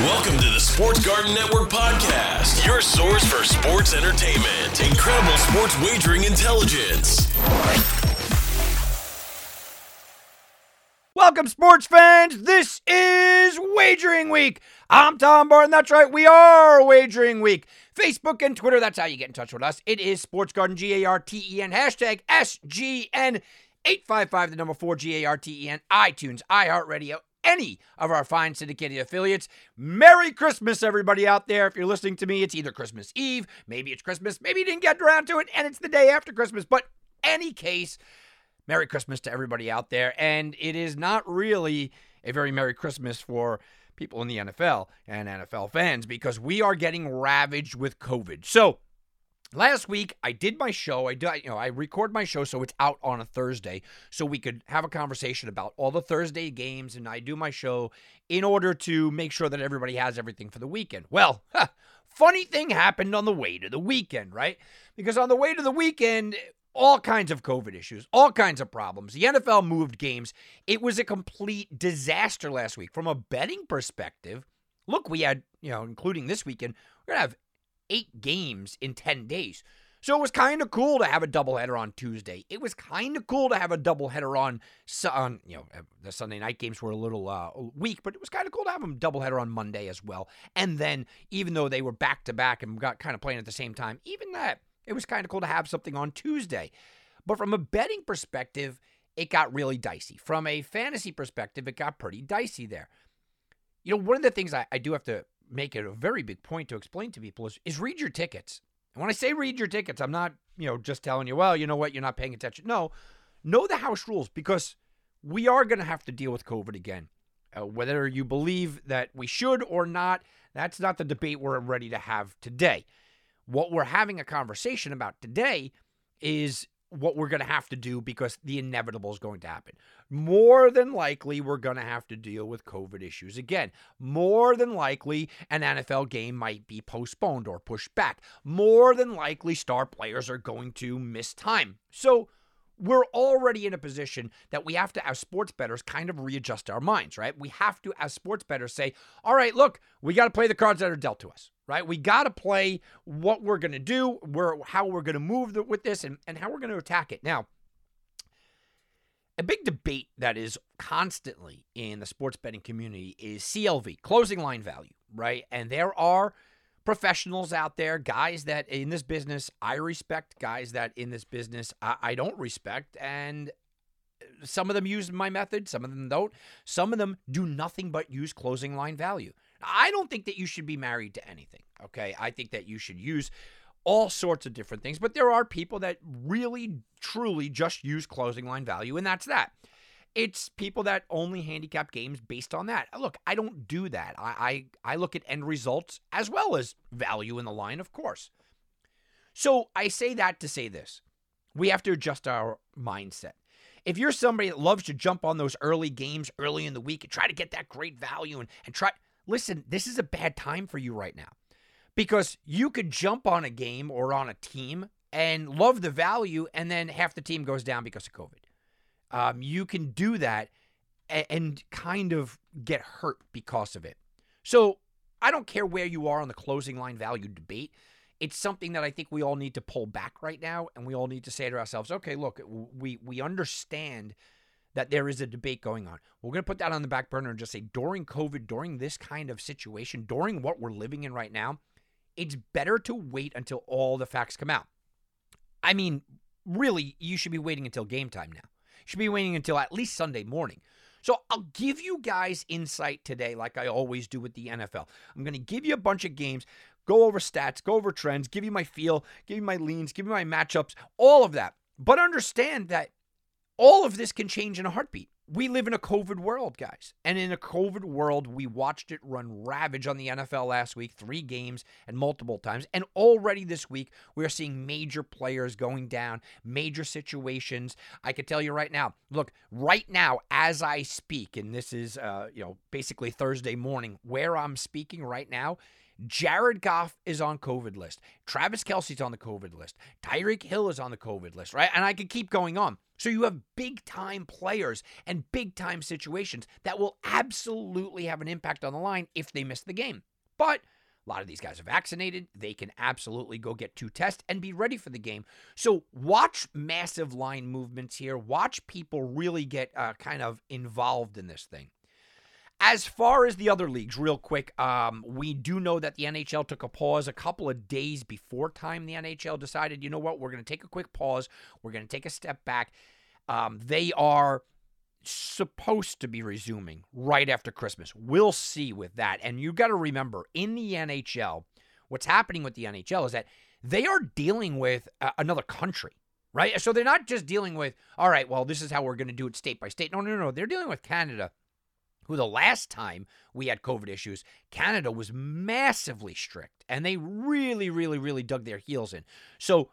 Welcome to the Sports Garten Network podcast, your source for sports entertainment, incredible sports wagering intelligence. Welcome, sports fans. This is Wagering Week. I'm Tom Barton. That's right. We are Wagering Week. Facebook and Twitter. That's how you get in touch with us. It is Sports Garten, G-A-R-T-E-N, hashtag S-G-N, 855, the number 4, G-A-R-T-E-N, iTunes, iHeartRadio, any of our fine syndicated affiliates. Merry Christmas, everybody out there. If you're listening to me, it's either Christmas Eve, maybe it's Christmas, maybe you didn't get around to it, and it's the day after Christmas. But any case, Merry Christmas to everybody out there. And it is not really a very Merry Christmas for people in the NFL and NFL fans because we are getting ravaged with COVID. So last week, I did my show. I record my show so it's out on a Thursday so we could have a conversation about all the Thursday games, and I do my show in order to make sure that everybody has everything for the weekend. Well, funny thing happened on the way to the weekend, right? Because on the way to the weekend, all kinds of COVID issues, all kinds of problems. The NFL moved games. It was a complete disaster last week. From a betting perspective, look, we had, including this weekend, we're going to have 8 games in 10 days. So it was kind of cool to have a doubleheader on Tuesday. It was kind of cool to have a doubleheader on the Sunday night games were a little weak, but it was kind of cool to have them doubleheader on Monday as well. And then, even though they were back-to-back and got kind of playing at the same time, even that, it was kind of cool to have something on Tuesday. But from a betting perspective, it got really dicey. From a fantasy perspective, it got pretty dicey there. One of the things I do have to make it a very big point to explain to people is read your tickets. And when I say read your tickets, I'm not, just telling you, well, you know what, you're not paying attention. No, know the house rules, because we are going to have to deal with COVID again. Whether you believe that we should or not, that's not the debate we're ready to have today. What we're having a conversation about today is what we're going to have to do because the inevitable is going to happen. More than likely, we're going to have to deal with COVID issues again. More than likely, an NFL game might be postponed or pushed back. More than likely, star players are going to miss time. So we're already in a position that we have to, as sports bettors, kind of readjust our minds, right? We have to, as sports bettors, say, all right, look, we got to play the cards that are dealt to us, right? We got to play what we're going to do, how we're going to move with this, and how we're going to attack it. Now, a big debate that is constantly in the sports betting community is CLV, closing line value, right? And there are professionals out there, guys that in this business I respect, guys that in this business I don't respect, and some of them use my method, some of them don't. Some of them do nothing but use closing line value. I don't think that you should be married to anything, okay? I think that you should use all sorts of different things, but there are people that really, truly just use closing line value, and that's that. It's people that only handicap games based on that. Look, I don't do that. I look at end results as well as value in the line, of course. So I say that to say this. We have to adjust our mindset. If you're somebody that loves to jump on those early games early in the week and try to get that great value and try, listen, this is a bad time for you right now because you could jump on a game or on a team and love the value and then half the team goes down because of COVID. You can do that and kind of get hurt because of it. So I don't care where you are on the closing line value debate. It's something that I think we all need to pull back right now, and we all need to say to ourselves, okay, look, we understand that there is a debate going on. We're going to put that on the back burner and just say during COVID, during this kind of situation, during what we're living in right now, it's better to wait until all the facts come out. I mean, really, you should be waiting until game time now. Should be waiting until at least Sunday morning. So I'll give you guys insight today like I always do with the NFL. I'm going to give you a bunch of games, go over stats, go over trends, give you my feel, give you my leans, give you my matchups, all of that. But understand that all of this can change in a heartbeat. We live in a COVID world, guys. And in a COVID world, we watched it run ravage on the NFL last week, 3 games and multiple times. And already this week, we are seeing major players going down, major situations. I could tell you right now, look, right now as I speak, and this is, basically Thursday morning, where I'm speaking right now, Jared Goff is on COVID list. Travis Kelce's on the COVID list. Tyreek Hill is on the COVID list, right? And I could keep going on. So you have big-time players and big-time situations that will absolutely have an impact on the line if they miss the game. But a lot of these guys are vaccinated. They can absolutely go get two tests and be ready for the game. So watch massive line movements here. Watch people really get kind of involved in this thing. As far as the other leagues, real quick, we do know that the NHL took a pause a couple of days before time. The NHL decided, you know what, we're going to take a quick pause. We're going to take a step back. They are supposed to be resuming right after Christmas. We'll see with that. And you got to remember, in the NHL, what's happening with the NHL is that they are dealing with another country, right? So they're not just dealing with, all right, well, this is how we're going to do it state by state. No. They're dealing with Canada, who the last time we had COVID issues, Canada was massively strict, and they really dug their heels in. So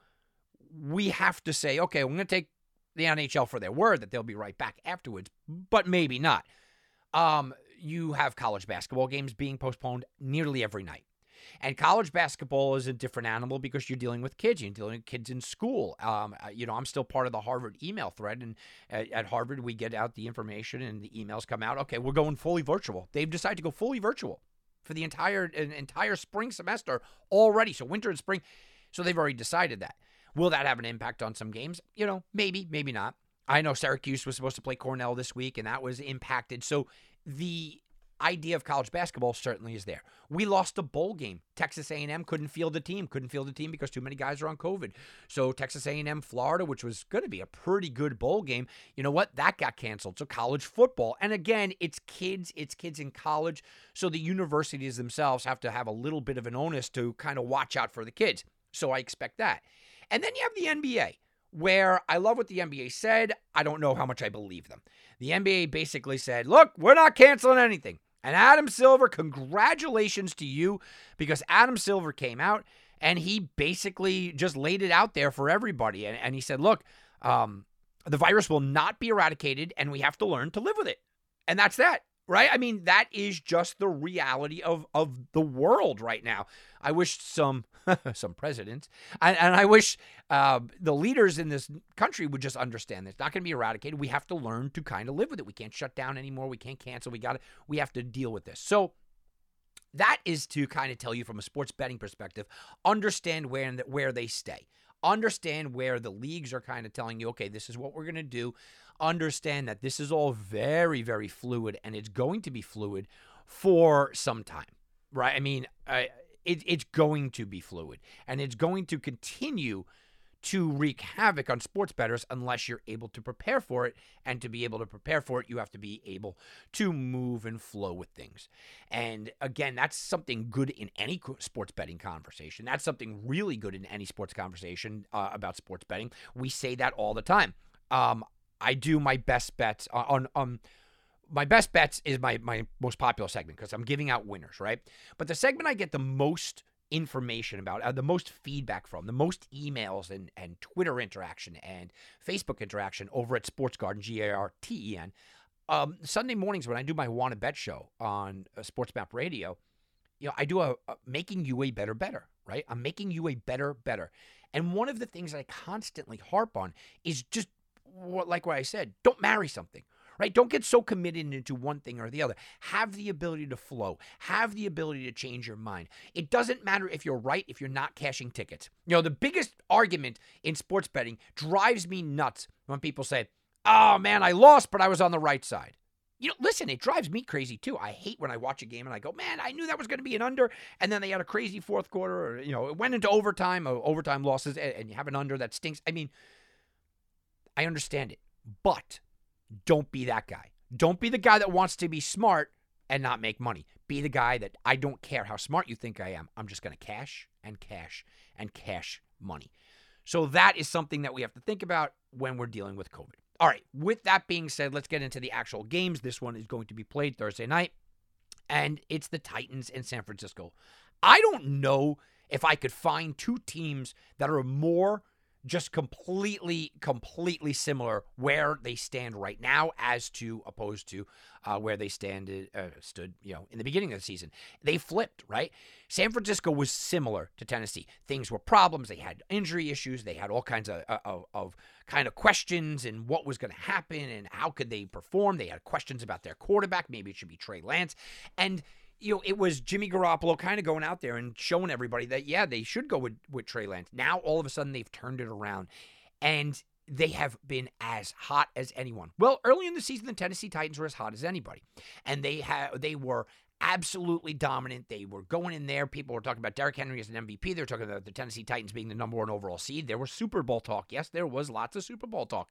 we have to say, okay, we're going to take the NHL for their word that they'll be right back afterwards, but maybe not. You have college basketball games being postponed nearly every night. And college basketball is a different animal because you're dealing with kids. You're dealing with kids in school. I'm still part of the Harvard email thread, and at Harvard, we get out the information, and the emails come out. Okay, we're going fully virtual. They've decided to go fully virtual for the entire spring semester already, so winter and spring. So they've already decided that. Will that have an impact on some games? You know, maybe, maybe not. I know Syracuse was supposed to play Cornell this week, and that was impacted. So the idea of college basketball certainly is there. We lost a bowl game. Texas A&M couldn't field a team because too many guys are on COVID. So Texas A&M, Florida, which was going to be a pretty good bowl game, you know what? That got canceled. So college football. And again, it's kids in college. So the universities themselves have to have a little bit of an onus to kind of watch out for the kids. So I expect that. And then you have the NBA, where I love what the NBA said. I don't know how much I believe them. The NBA basically said, look, we're not canceling anything. And Adam Silver, congratulations to you, because Adam Silver came out and he basically just laid it out there for everybody. And he said, look, the virus will not be eradicated and we have to learn to live with it. And that's that, right? I mean, that is just the reality of the world right now. I wish some presidents and I wish the leaders in this country would just understand that it's not going to be eradicated. We have to learn to kind of live with it. We can't shut down anymore. We can't cancel. We have to deal with this. So that is to kind of tell you from a sports betting perspective, understand where they stay. Understand where the leagues are kind of telling you, okay, this is what we're going to do. Understand that this is all very, very fluid, and it's going to be fluid for some time, right? I mean, it's going to be fluid, and it's going to continue to wreak havoc on sports bettors unless you're able to prepare for it. And to be able to prepare for it, you have to be able to move and flow with things. And again, that's something good in any sports betting conversation. That's something really good in any sports conversation about sports betting. We say that all the time. I do my best bets on my best bets is my most popular segment because I'm giving out winners, right? But the segment I get the most information about, the most feedback from, the most emails and Twitter interaction and Facebook interaction over at Sports Garten, Garten. Sunday mornings when I do my Wanna Bet show on Sports Map Radio, you know, I do a making you a better, right? I'm making you a better. And one of the things that I constantly harp on is just what I said, don't marry something. Right? Don't get so committed into one thing or the other. Have the ability to flow. Have the ability to change your mind. It doesn't matter if you're right, if you're not cashing tickets. You know, the biggest argument in sports betting drives me nuts when people say, oh, man, I lost, but I was on the right side. You know, listen, it drives me crazy, too. I hate when I watch a game and I go, man, I knew that was going to be an under, and then they had a crazy fourth quarter, or, you know, it went into overtime losses, and you have an under that stinks. I mean, I understand it, but don't be that guy. Don't be the guy that wants to be smart and not make money. Be the guy that I don't care how smart you think I am. I'm just going to cash and cash and cash money. So that is something that we have to think about when we're dealing with COVID. All right. With that being said, let's get into the actual games. This one is going to be played Thursday night, and it's the Titans and San Francisco. I don't know if I could find two teams that are more just completely similar where they stand right now as to opposed to where they stood, in the beginning of the season. They flipped, right? San Francisco was similar to Tennessee. Things were problems. They had injury issues. They had all kinds of kind of questions and what was going to happen and how could they perform. They had questions about their quarterback. Maybe it should be Trey Lance. And it was Jimmy Garoppolo kind of going out there and showing everybody that, yeah, they should go with Trey Lance. Now, all of a sudden, they've turned it around, and they have been as hot as anyone. Well, early in the season, the Tennessee Titans were as hot as anybody, and they were absolutely dominant. They were going in there. People were talking about Derrick Henry as an MVP. They were talking about the Tennessee Titans being the number one overall seed. There was Super Bowl talk. Yes, there was lots of Super Bowl talk.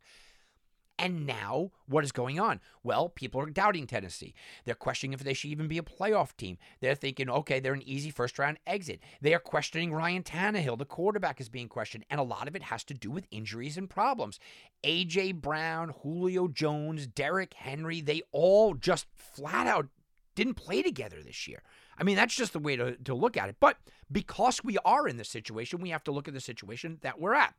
And now, what is going on? Well, people are doubting Tennessee. They're questioning if they should even be a playoff team. They're thinking, okay, they're an easy first-round exit. They are questioning Ryan Tannehill. The quarterback is being questioned, and a lot of it has to do with injuries and problems. A.J. Brown, Julio Jones, Derrick Henry, they all just flat-out didn't play together this year. I mean, that's just the way to look at it. But because we are in this situation, we have to look at the situation that we're at.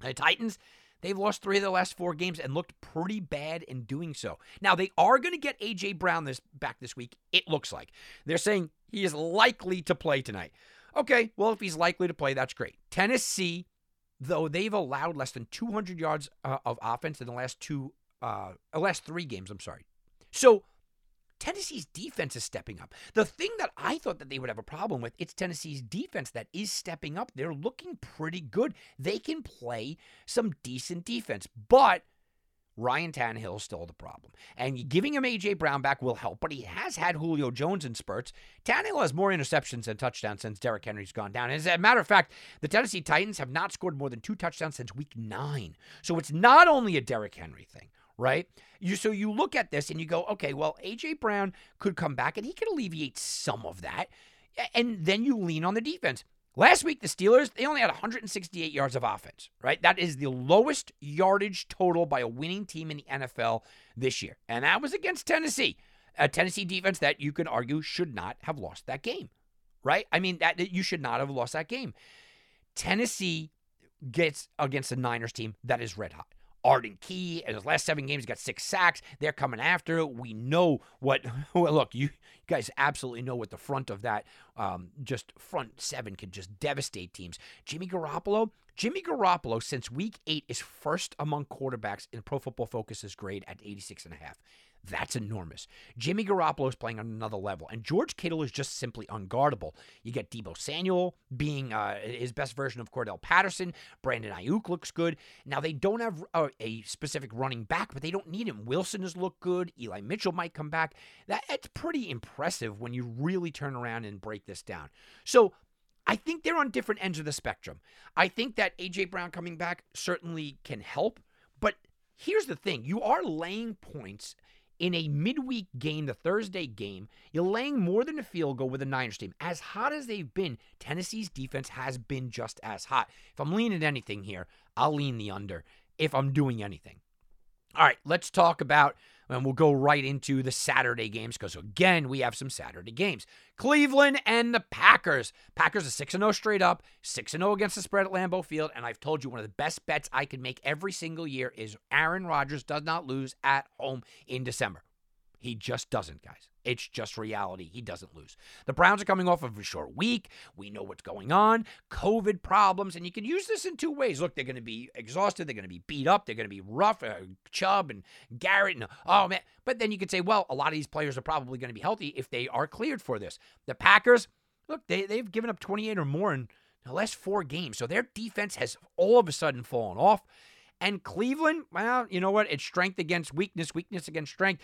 The Titans, they've lost 3 of the last 4 games and looked pretty bad in doing so. Now, they are going to get A.J. Brown back this week, it looks like. They're saying he is likely to play tonight. Okay, well, if he's likely to play, that's great. Tennessee, though, they've allowed less than 200 yards of offense in the last 3 games. So Tennessee's defense is stepping up. The thing that I thought that they would have a problem with, it's Tennessee's defense that is stepping up. They're looking pretty good. They can play some decent defense, but Ryan Tannehill is still the problem. And giving him A.J. Brown back will help, but he has had Julio Jones in spurts. Tannehill has more interceptions than touchdowns since Derrick Henry's gone down. As a matter of fact, the Tennessee Titans have not scored more than 2 touchdowns since week 9. So it's not only a Derrick Henry thing, right? So you look at this and you go, okay, well, A.J. Brown could come back and he could alleviate some of that. And then you lean on the defense. Last week, the Steelers, they only had 168 yards of offense, right? That is the lowest yardage total by a winning team in the NFL this year. And that was against Tennessee, a Tennessee defense that you could argue should not have lost that game, right? I mean, you should not have lost that game. Tennessee gets against a Niners team that is red hot. Arden Key, in his last 7 games, got 6 sacks. They're coming after it. We know what, well, look, you guys absolutely know what the front of that, just front 7 can just devastate teams. Jimmy Garoppolo, since week 8, is first among quarterbacks in Pro Football Focus's grade at 86.5. That's enormous. Jimmy Garoppolo is playing on another level, and George Kittle is just simply unguardable. You get Deebo Samuel being his best version of Cordell Patterson. Brandon Ayuk looks good. Now, they don't have a specific running back, but they don't need him. Wilson has looked good. Eli Mitchell might come back. That's pretty impressive when you really turn around and break this down. So I think they're on different ends of the spectrum. I think that A.J. Brown coming back certainly can help, but here's the thing. You are laying points in a midweek game, the Thursday game. You're laying more than a field goal with a Niners team. As hot as they've been, Tennessee's defense has been just as hot. If I'm leaning anything here, I'll lean the under if I'm doing anything. All right, let's talk about, and we'll go right into the Saturday games because, again, we have some Saturday games. Cleveland and the Packers. Packers are 6-0 straight up, 6-0 against the spread at Lambeau Field, and I've told you one of the best bets I can make every single year is Aaron Rodgers does not lose at home in December. He just doesn't, guys. It's just reality. He doesn't lose. The Browns are coming off of a short week. We know what's going on. COVID problems. And you can use this in 2 ways. Look, they're going to be exhausted. They're going to be beat up. They're going to be rough. Chubb and Garrett. And, oh, man. But then you could say, well, a lot of these players are probably going to be healthy if they are cleared for this. The Packers, look, they've given up 28 or more in the last 4 games. So their defense has all of a sudden fallen off. And Cleveland, well, you know what? It's strength against weakness, weakness against strength.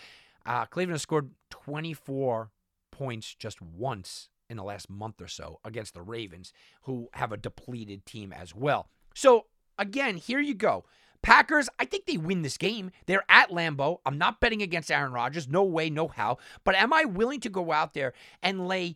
Cleveland has scored 24 points just once in the last month or so against the Ravens, who have a depleted team as well. So, again, here you go. Packers, I think they win this game. They're at Lambeau. I'm not betting against Aaron Rodgers. No way, no how. But am I willing to go out there and lay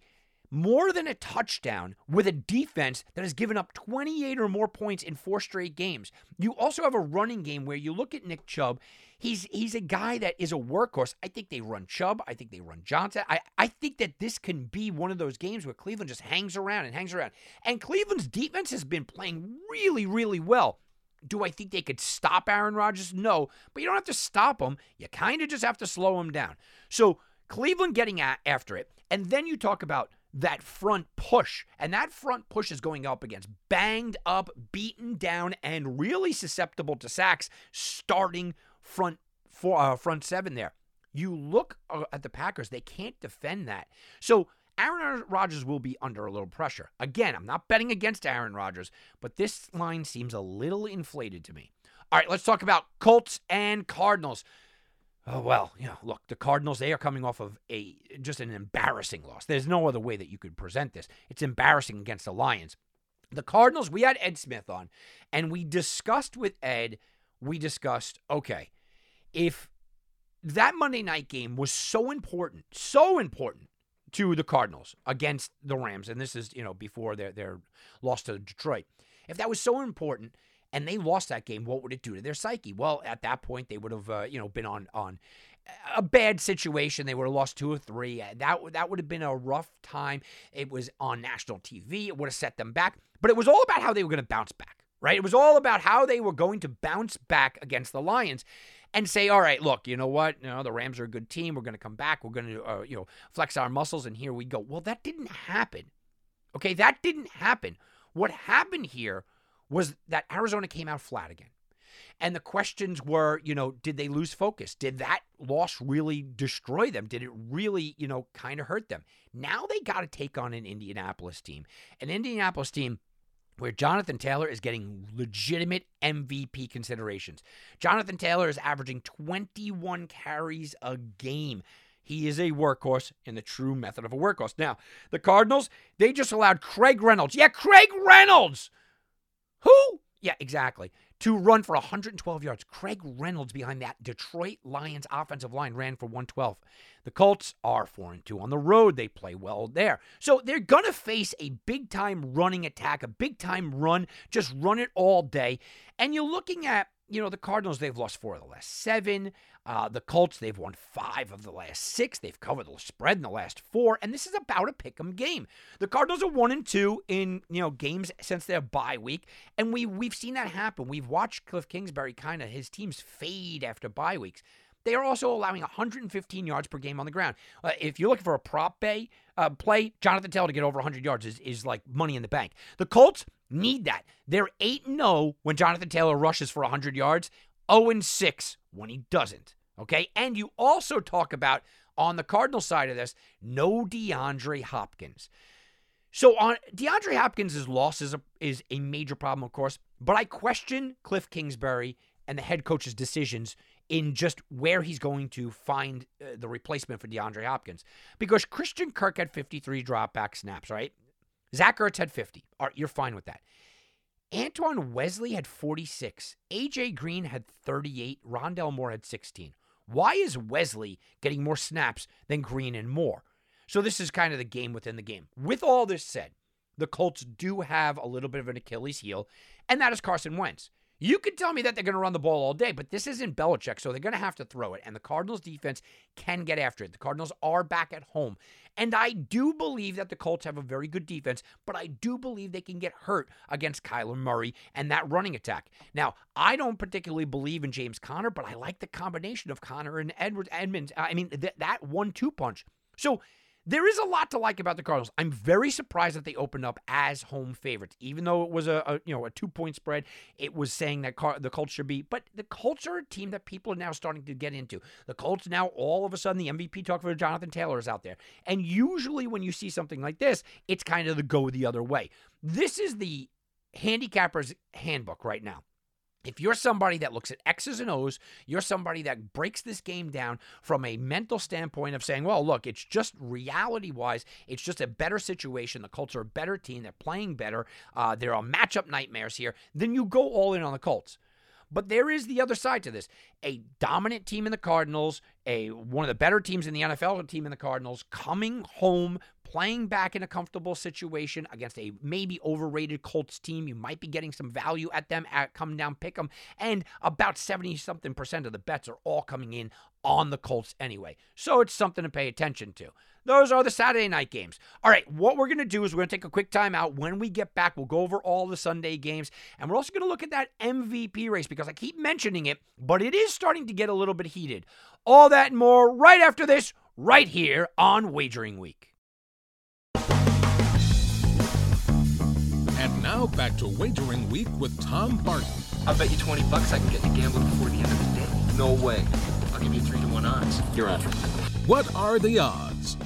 more than a touchdown with a defense that has given up 28 or more points in 4 straight games? You also have a running game where you look at Nick Chubb. He's a guy that is a workhorse. I think they run Chubb. I think they run Johnson. I think that this can be one of those games where Cleveland just hangs around and hangs around. And Cleveland's defense has been playing really, really well. Do I think they could stop Aaron Rodgers? No, but you don't have to stop him. You kind of just have to slow him down. So Cleveland getting after it, and then you talk about that front push, and that front push is going up against banged up, beaten down, and really susceptible to sacks starting front seven there. You look at the Packers, they can't defend that. So Aaron Rodgers will be under a little pressure. Again, I'm not betting against Aaron Rodgers, but this line seems a little inflated to me. All right, let's talk about Colts and Cardinals. Oh, well, you know, look, the Cardinals, they are coming off of just an embarrassing loss. There's no other way that you could present this. It's embarrassing against the Lions. The Cardinals, we had Ed Smith on, and we discussed with Ed, okay, if that Monday night game was so important to the Cardinals against the Rams, and this is, you know, before their loss to Detroit, if that was so important, and they lost that game, what would it do to their psyche? Well, at that point, they would have, been on a bad situation. They would have lost 2 or 3. That would have been a rough time. It was on national TV. It would have set them back. But it was all about how they were going to bounce back, right? It was all about how they were going to bounce back against the Lions and say, all right, look, you know what? You know, the Rams are a good team. We're going to come back. We're going to, flex our muscles, and here we go. Well, that didn't happen. Okay, that didn't happen. What happened here was that Arizona came out flat again. And the questions were, did they lose focus? Did that loss really destroy them? Did it really, kind of hurt them? Now they got to take on an Indianapolis team. An Indianapolis team where Jonathan Taylor is getting legitimate MVP considerations. Jonathan Taylor is averaging 21 carries a game. He is a workhorse in the true method of a workhorse. Now, the Cardinals, they just allowed Craig Reynolds. Yeah, Craig Reynolds! Who? Yeah, exactly. To run for 112 yards. Craig Reynolds behind that Detroit Lions offensive line ran for 112. The Colts are 4-2 on the road. They play well there. So they're going to face a big-time running attack, a big-time run, just run it all day. And you're looking at, the Cardinals, they've lost 4 of the last 7. The Colts, they've won 5 of the last 6. They've covered the spread in the last 4. And this is about a pick'em game. The Cardinals are 1-2 in, games since their bye week. And we've seen that happen. We've watched Cliff Kingsbury his teams fade after bye weeks. They are also allowing 115 yards per game on the ground. If you're looking for a prop play, Jonathan Taylor to get over 100 yards is like money in the bank. The Colts need that. They're 8-0 when Jonathan Taylor rushes for 100 yards, 0-6 when he doesn't, okay? And you also talk about, on the Cardinal side of this, no DeAndre Hopkins. So on DeAndre Hopkins' loss is a major problem, of course, but I question Cliff Kingsbury and the head coach's decisions in just where he's going to find the replacement for DeAndre Hopkins. Because Christian Kirk had 53 dropback snaps, right? Zach Ertz had 50. All right, you're fine with that. Antoine Wesley had 46. A.J. Green had 38. Rondell Moore had 16. Why is Wesley getting more snaps than Green and Moore? So this is kind of the game within the game. With all this said, the Colts do have a little bit of an Achilles heel, and that is Carson Wentz. You could tell me that they're going to run the ball all day, but this isn't Belichick, so they're going to have to throw it. And the Cardinals' defense can get after it. The Cardinals are back at home. And I do believe that the Colts have a very good defense, but I do believe they can get hurt against Kyler Murray and that running attack. Now, I don't particularly believe in James Conner, but I like the combination of Conner and Edmonds. I mean, that 1-2 punch. So there is a lot to like about the Cardinals. I'm very surprised that they opened up as home favorites, even though it was a 2-point spread. It was saying that the Colts should be, but the Colts are a team that people are now starting to get into. The Colts now, all of a sudden, the MVP talk for Jonathan Taylor is out there. And usually when you see something like this, it's kind of the go the other way. This is the handicapper's handbook right now. If you're somebody that looks at X's and O's, you're somebody that breaks this game down from a mental standpoint of saying, well, look, it's just reality-wise, it's just a better situation. The Colts are a better team. They're playing better. There are matchup nightmares here. Then you go all in on the Colts. But there is the other side to this. A dominant team in the Cardinals, one of the better teams in the NFL, coming home, playing back in a comfortable situation against a maybe overrated Colts team. You might be getting some value at them at come down, pick them. And about 70-something % of the bets are all coming in on the Colts anyway. So it's something to pay attention to. Those are the Saturday night games. All right, what we're going to do is we're going to take a quick timeout. When we get back, we'll go over all the Sunday games, and we're also going to look at that MVP race because I keep mentioning it, but it is starting to get a little bit heated. All that and more right after this, right here on Wagering Week. And now back to Wagering Week with Tom Barton. I'll bet you 20 bucks I can get you gambling before the end of the day. No way. I'll give you 3-1 odds. You're on. What are the odds?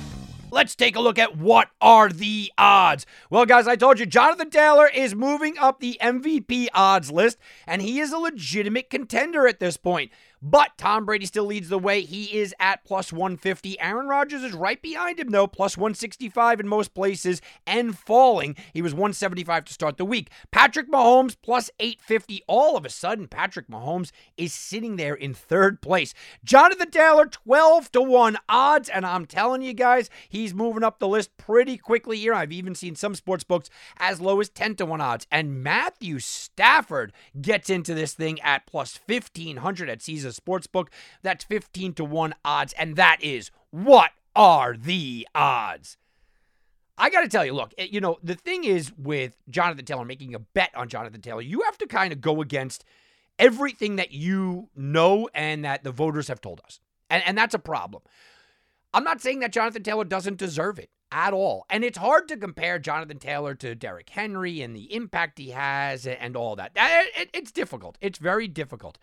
Let's take a look at what are the odds. Well, guys, I told you, Jonathan Taylor is moving up the MVP odds list, and he is a legitimate contender at this point. But Tom Brady still leads the way. He is at plus 150. Aaron Rodgers is right behind him, though, plus 165 in most places and falling. He was 175 to start the week. Patrick Mahomes plus 850. All of a sudden, Patrick Mahomes is sitting there in third place. Jonathan Taylor, 12-1 odds, and I'm telling you guys, he's moving up the list pretty quickly here. I've even seen some sports books as low as 10-1 odds. And Matthew Stafford gets into this thing at plus 1,500 at season. Sportsbook. That's 15-1 odds, and that is what are the odds. I got to tell you, look, you know, the thing is with Jonathan Taylor, making a bet on Jonathan Taylor, you have to kind of go against everything that you know and that the voters have told us, and that's a problem. I'm not saying that Jonathan Taylor doesn't deserve it at all, and it's hard to compare Jonathan Taylor to Derrick Henry and the impact he has and all that. It's difficult. It's very difficult.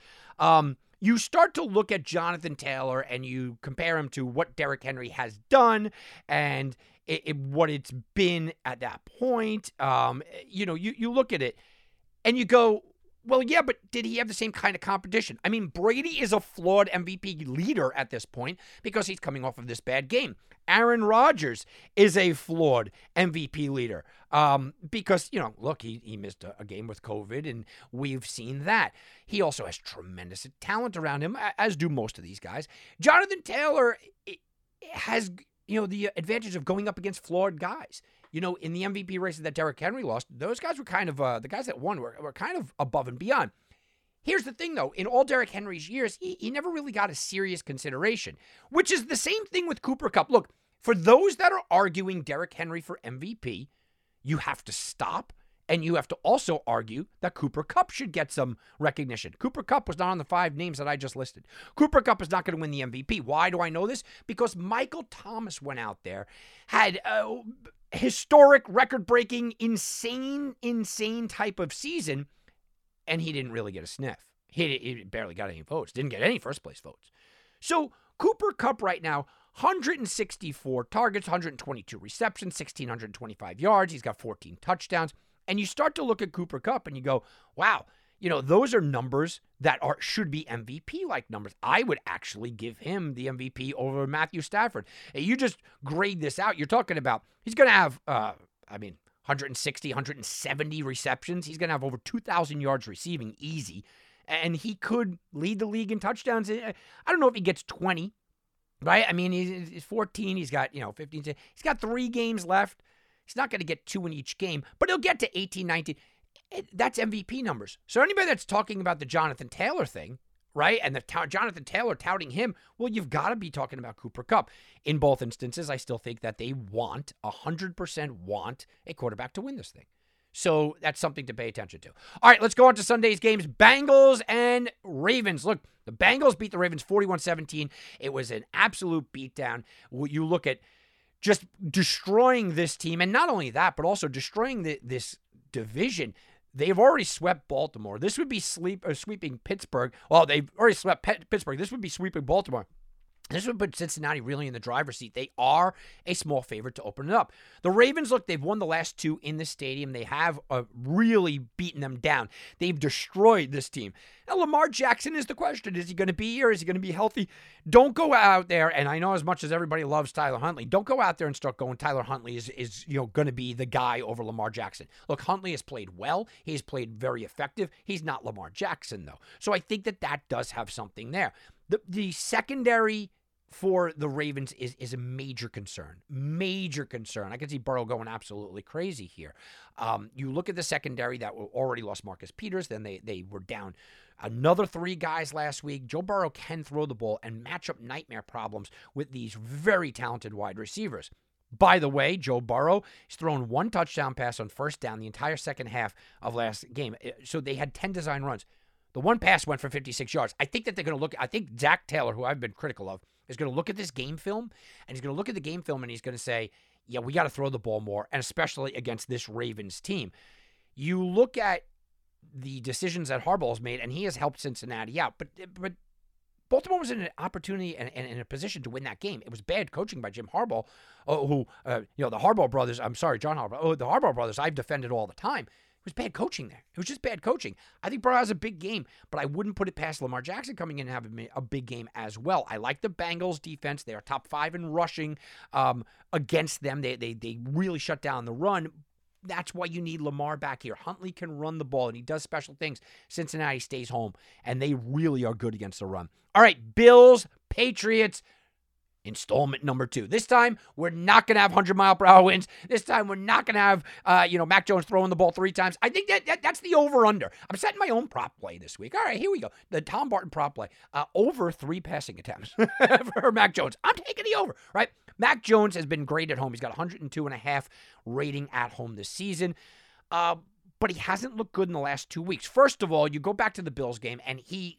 You start to look at Jonathan Taylor and you compare him to what Derrick Henry has done and what it's been at that point. You know, you look at it and you go, well, yeah, but did he have the same kind of competition? I mean, Brady is a flawed MVP leader at this point because he's coming off of this bad game. Aaron Rodgers is a flawed MVP leader because, you know, look, he missed a game with COVID, and we've seen that. He also has tremendous talent around him, as do most of these guys. Jonathan Taylor has, you know, the advantage of going up against flawed guys. You know, in the MVP races that Derrick Henry lost, those guys were kind of, the guys that won were kind of above and beyond. Here's the thing, though. In all Derrick Henry's years, he never really got a serious consideration, which is the same thing with Cooper Kupp. Look, for those that are arguing Derrick Henry for MVP, you have to stop, and you have to also argue that Cooper Kupp should get some recognition. Cooper Kupp was not on the five names that I just listed. Cooper Kupp is not going to win the MVP. Why do I know this? Because Michael Thomas went out there, had historic, record-breaking, insane type of season, and he didn't really get a sniff. He barely got any votes. Didn't get any first-place votes. So Cooper Kupp right now, 164 targets, 122 receptions, 1,625 yards. He's got 14 touchdowns. And you start to look at Cooper Kupp and you go, wow, you know, those are numbers that should be MVP-like numbers. I would actually give him the MVP over Matthew Stafford. You just grade this out. You're talking about he's going to have, 160, 170 receptions. He's going to have over 2,000 yards receiving, easy. And he could lead the league in touchdowns. I don't know if he gets 20, right? I mean, he's 14. He's got, 15. He's got 3 games left. He's not going to get 2 in each game, but he'll get to 18, 19. That's MVP numbers. So anybody that's talking about the Jonathan Taylor thing, right, and the Jonathan Taylor touting him, well, you've got to be talking about Cooper Kupp. In both instances, I still think that they 100% want a quarterback to win this thing. So that's something to pay attention to. All right, let's go on to Sunday's games. Bengals and Ravens. Look, the Bengals beat the Ravens 41-17. It was an absolute beatdown. You look at just destroying this team, and not only that, but also destroying this division. They've already swept Baltimore. This would be sweeping Pittsburgh. Well, they've already swept Pittsburgh. This would be sweeping Baltimore. This would put Cincinnati really in the driver's seat. They are a small favorite to open it up. The Ravens, look, they've won the last 2 in this stadium. They have really beaten them down. They've destroyed this team. Now, Lamar Jackson is the question. Is he going to be here? Is he going to be healthy? Don't go out there, and I know as much as everybody loves Tyler Huntley, don't go out there and start going, Tyler Huntley is going to be the guy over Lamar Jackson. Look, Huntley has played well. He's played very effective. He's not Lamar Jackson, though. So I think that does have something there. The secondary for the Ravens is a major concern. Major concern. I can see Burrow going absolutely crazy here. You look at the secondary that already lost Marcus Peters. Then they were down another three guys last week. Joe Burrow can throw the ball and match up nightmare problems with these very talented wide receivers. By the way, Joe Burrow has thrown one touchdown pass on first down the entire second half of last game. So they had 10 design runs. The one pass went for 56 yards. I think that they're going to look. I think Zach Taylor, who I've been critical of, is going to look at this game film, and he's going to look at the game film, and he's going to say, yeah, we got to throw the ball more, and especially against this Ravens team. You look at the decisions that Harbaugh's made, and he has helped Cincinnati out, but Baltimore was in an opportunity and in a position to win that game. It was bad coaching by Jim Harbaugh, the Harbaugh brothers, John Harbaugh, the Harbaugh brothers I've defended all the time. It was bad coaching there. It was just bad coaching. I think Burrow has a big game, but I wouldn't put it past Lamar Jackson coming in and having a big game as well. I like the Bengals defense. They are top 5 in rushing against them. They really shut down the run. That's why you need Lamar back here. Huntley can run the ball, and he does special things. Cincinnati stays home, and they really are good against the run. All right, Bills, Patriots. Installment number 2. This time, we're not going to have 100-mile-per-hour winds. This time, we're not going to have, Mac Jones throwing the ball 3 times. I think that's the over-under. I'm setting my own prop play this week. All right, here we go. The Tom Barton prop play. Over 3 passing attempts for Mac Jones. I'm taking the over, right? Mac Jones has been great at home. He's got 102.5 rating at home this season. But he hasn't looked good in the last 2 weeks. First of all, you go back to the Bills game, and he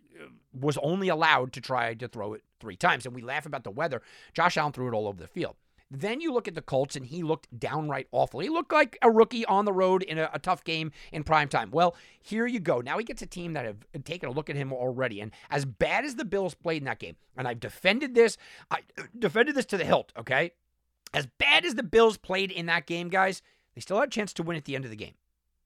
was only allowed to try to throw it 3 times. And we laugh about the weather. Josh Allen threw it all over the field. Then you look at the Colts, and he looked downright awful. He looked like a rookie on the road in a tough game in prime time. Well, here you go. Now he gets a team that have taken a look at him already. And as bad as the Bills played in that game, and I defended this to the hilt, okay? As bad as the Bills played in that game, guys, they still had a chance to win at the end of the game.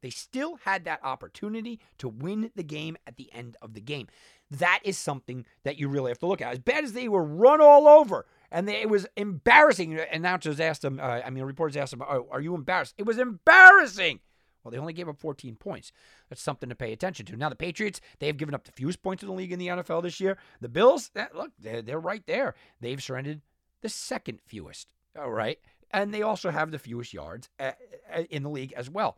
They still had that opportunity to win the game at the end of the game. That is something that you really have to look at. As bad as they were run all over, and it was embarrassing. Announcers asked them, reporters asked them, oh, are you embarrassed? It was embarrassing. Well, they only gave up 14 points. That's something to pay attention to. Now, the Patriots, they have given up the fewest points in the league in the NFL this year. The Bills, they're right there. They've surrendered the second fewest, all right? And they also have the fewest yards in the league as well.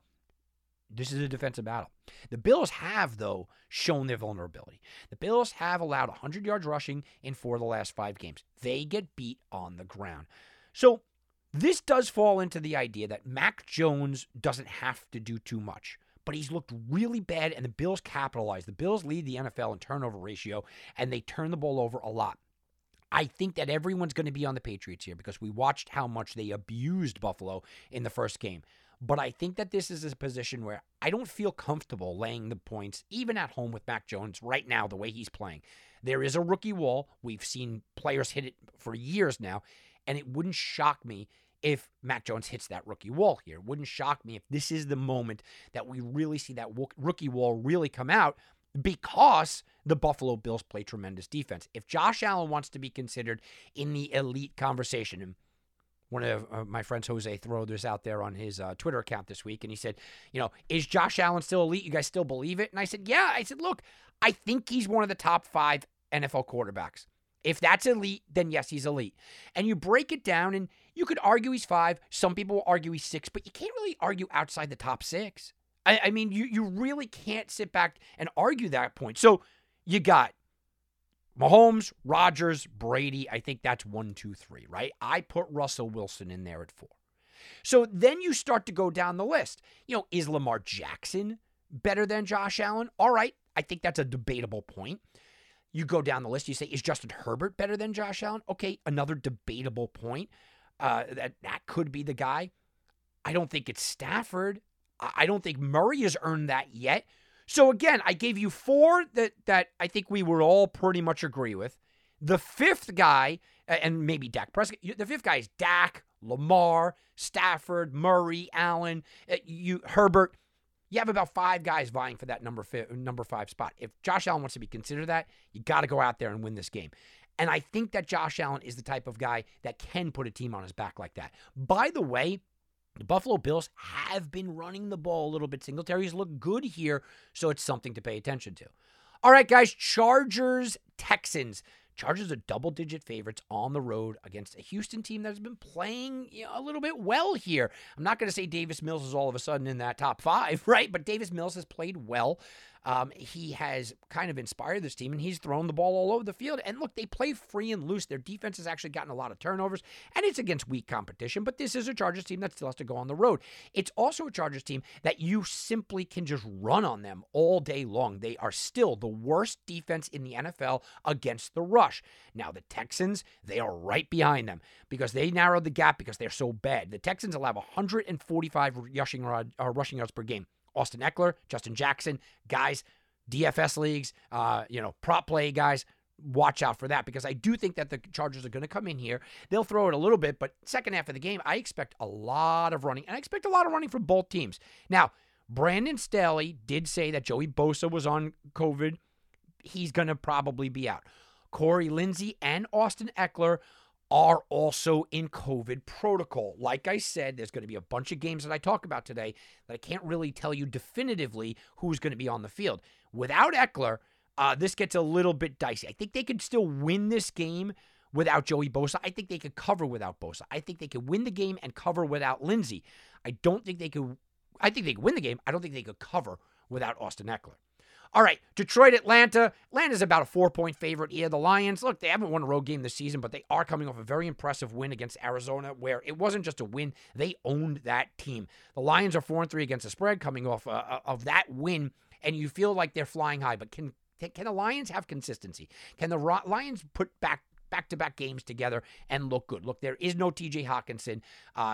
This is a defensive battle. The Bills have, though, shown their vulnerability. The Bills have allowed 100 yards rushing in 4 of the last 5 games. They get beat on the ground. So this does fall into the idea that Mac Jones doesn't have to do too much, but he's looked really bad, and the Bills capitalize. The Bills lead the NFL in turnover ratio, and they turn the ball over a lot. I think that everyone's going to be on the Patriots here because we watched how much they abused Buffalo in the first game. But I think that this is a position where I don't feel comfortable laying the points, even at home with Mac Jones right now, the way he's playing. There is a rookie wall. We've seen players hit it for years now, and it wouldn't shock me if Mac Jones hits that rookie wall here. It wouldn't shock me if this is the moment that we really see that rookie wall really come out because the Buffalo Bills play tremendous defense. If Josh Allen wants to be considered in the elite conversation, and one of my friends, Jose, threw this out there on his Twitter account this week, and he said, is Josh Allen still elite? You guys still believe it? And I said, yeah. I said, look, I think he's one of the top 5 NFL quarterbacks. If that's elite, then yes, he's elite. And you break it down, and you could argue he's 5. Some people will argue he's 6, but you can't really argue outside the top 6. I mean, you really can't sit back and argue that point. So you got Mahomes, Rodgers, Brady. I think that's 1, 2, 3, right? I put Russell Wilson in there at 4. So then you start to go down the list. Is Lamar Jackson better than Josh Allen? All right. I think that's a debatable point. You go down the list. You say, is Justin Herbert better than Josh Allen? Okay. Another debatable point. That could be the guy. I don't think it's Stafford. I don't think Murray has earned that yet. So again, I gave you 4 that I think we would all pretty much agree with. The 5th guy, and maybe Dak Prescott, the 5th guy is Dak, Lamar, Stafford, Murray, Allen, Herbert. You have about 5 guys vying for that number 5 spot. If Josh Allen wants to be considered that, you got to go out there and win this game. And I think that Josh Allen is the type of guy that can put a team on his back like that. By the way, the Buffalo Bills have been running the ball a little bit. Singletary's looked good here, so it's something to pay attention to. All right, guys, Chargers, Texans. Chargers are double-digit favorites on the road against a Houston team that has been playing a little bit well here. I'm not going to say Davis Mills is all of a sudden in that top five, right? But Davis Mills has played well. He has kind of inspired this team, and he's thrown the ball all over the field. And look, they play free and loose. Their defense has actually gotten a lot of turnovers, and it's against weak competition, but this is a Chargers team that still has to go on the road. It's also a Chargers team that you simply can just run on them all day long. They are still the worst defense in the NFL against the rush. Now, the Texans, they are right behind them because they narrowed the gap because they're so bad. The Texans allow 145 rushing yards per game. Austin Eckler, Justin Jackson, guys, DFS leagues, prop play guys, watch out for that because I do think that the Chargers are going to come in here. They'll throw it a little bit, but second half of the game, I expect a lot of running, and I expect a lot of running from both teams. Now, Brandon Staley did say that Joey Bosa was on COVID. He's going to probably be out. Corey Lindsey and Austin Eckler are also in COVID protocol. Like I said, there's going to be a bunch of games that I talk about today that I can't really tell you definitively who's going to be on the field. Without Eckler, this gets a little bit dicey. I think they could still win this game without Joey Bosa. I think they could cover without Bosa. I think they could win the game and cover without Lindsey. I think they could win the game. I don't think they could cover without Austin Eckler. All right, Detroit, Atlanta. Atlanta's about a 4-point favorite here. The Lions, look, they haven't won a road game this season, but they are coming off a very impressive win against Arizona, where it wasn't just a win, they owned that team. The Lions are 4-3 against the spread coming off of that win, and you feel like they're flying high. But can the Lions have consistency? Can the Lions put back-to-back games together and look good? Look, there is no TJ Hawkinson.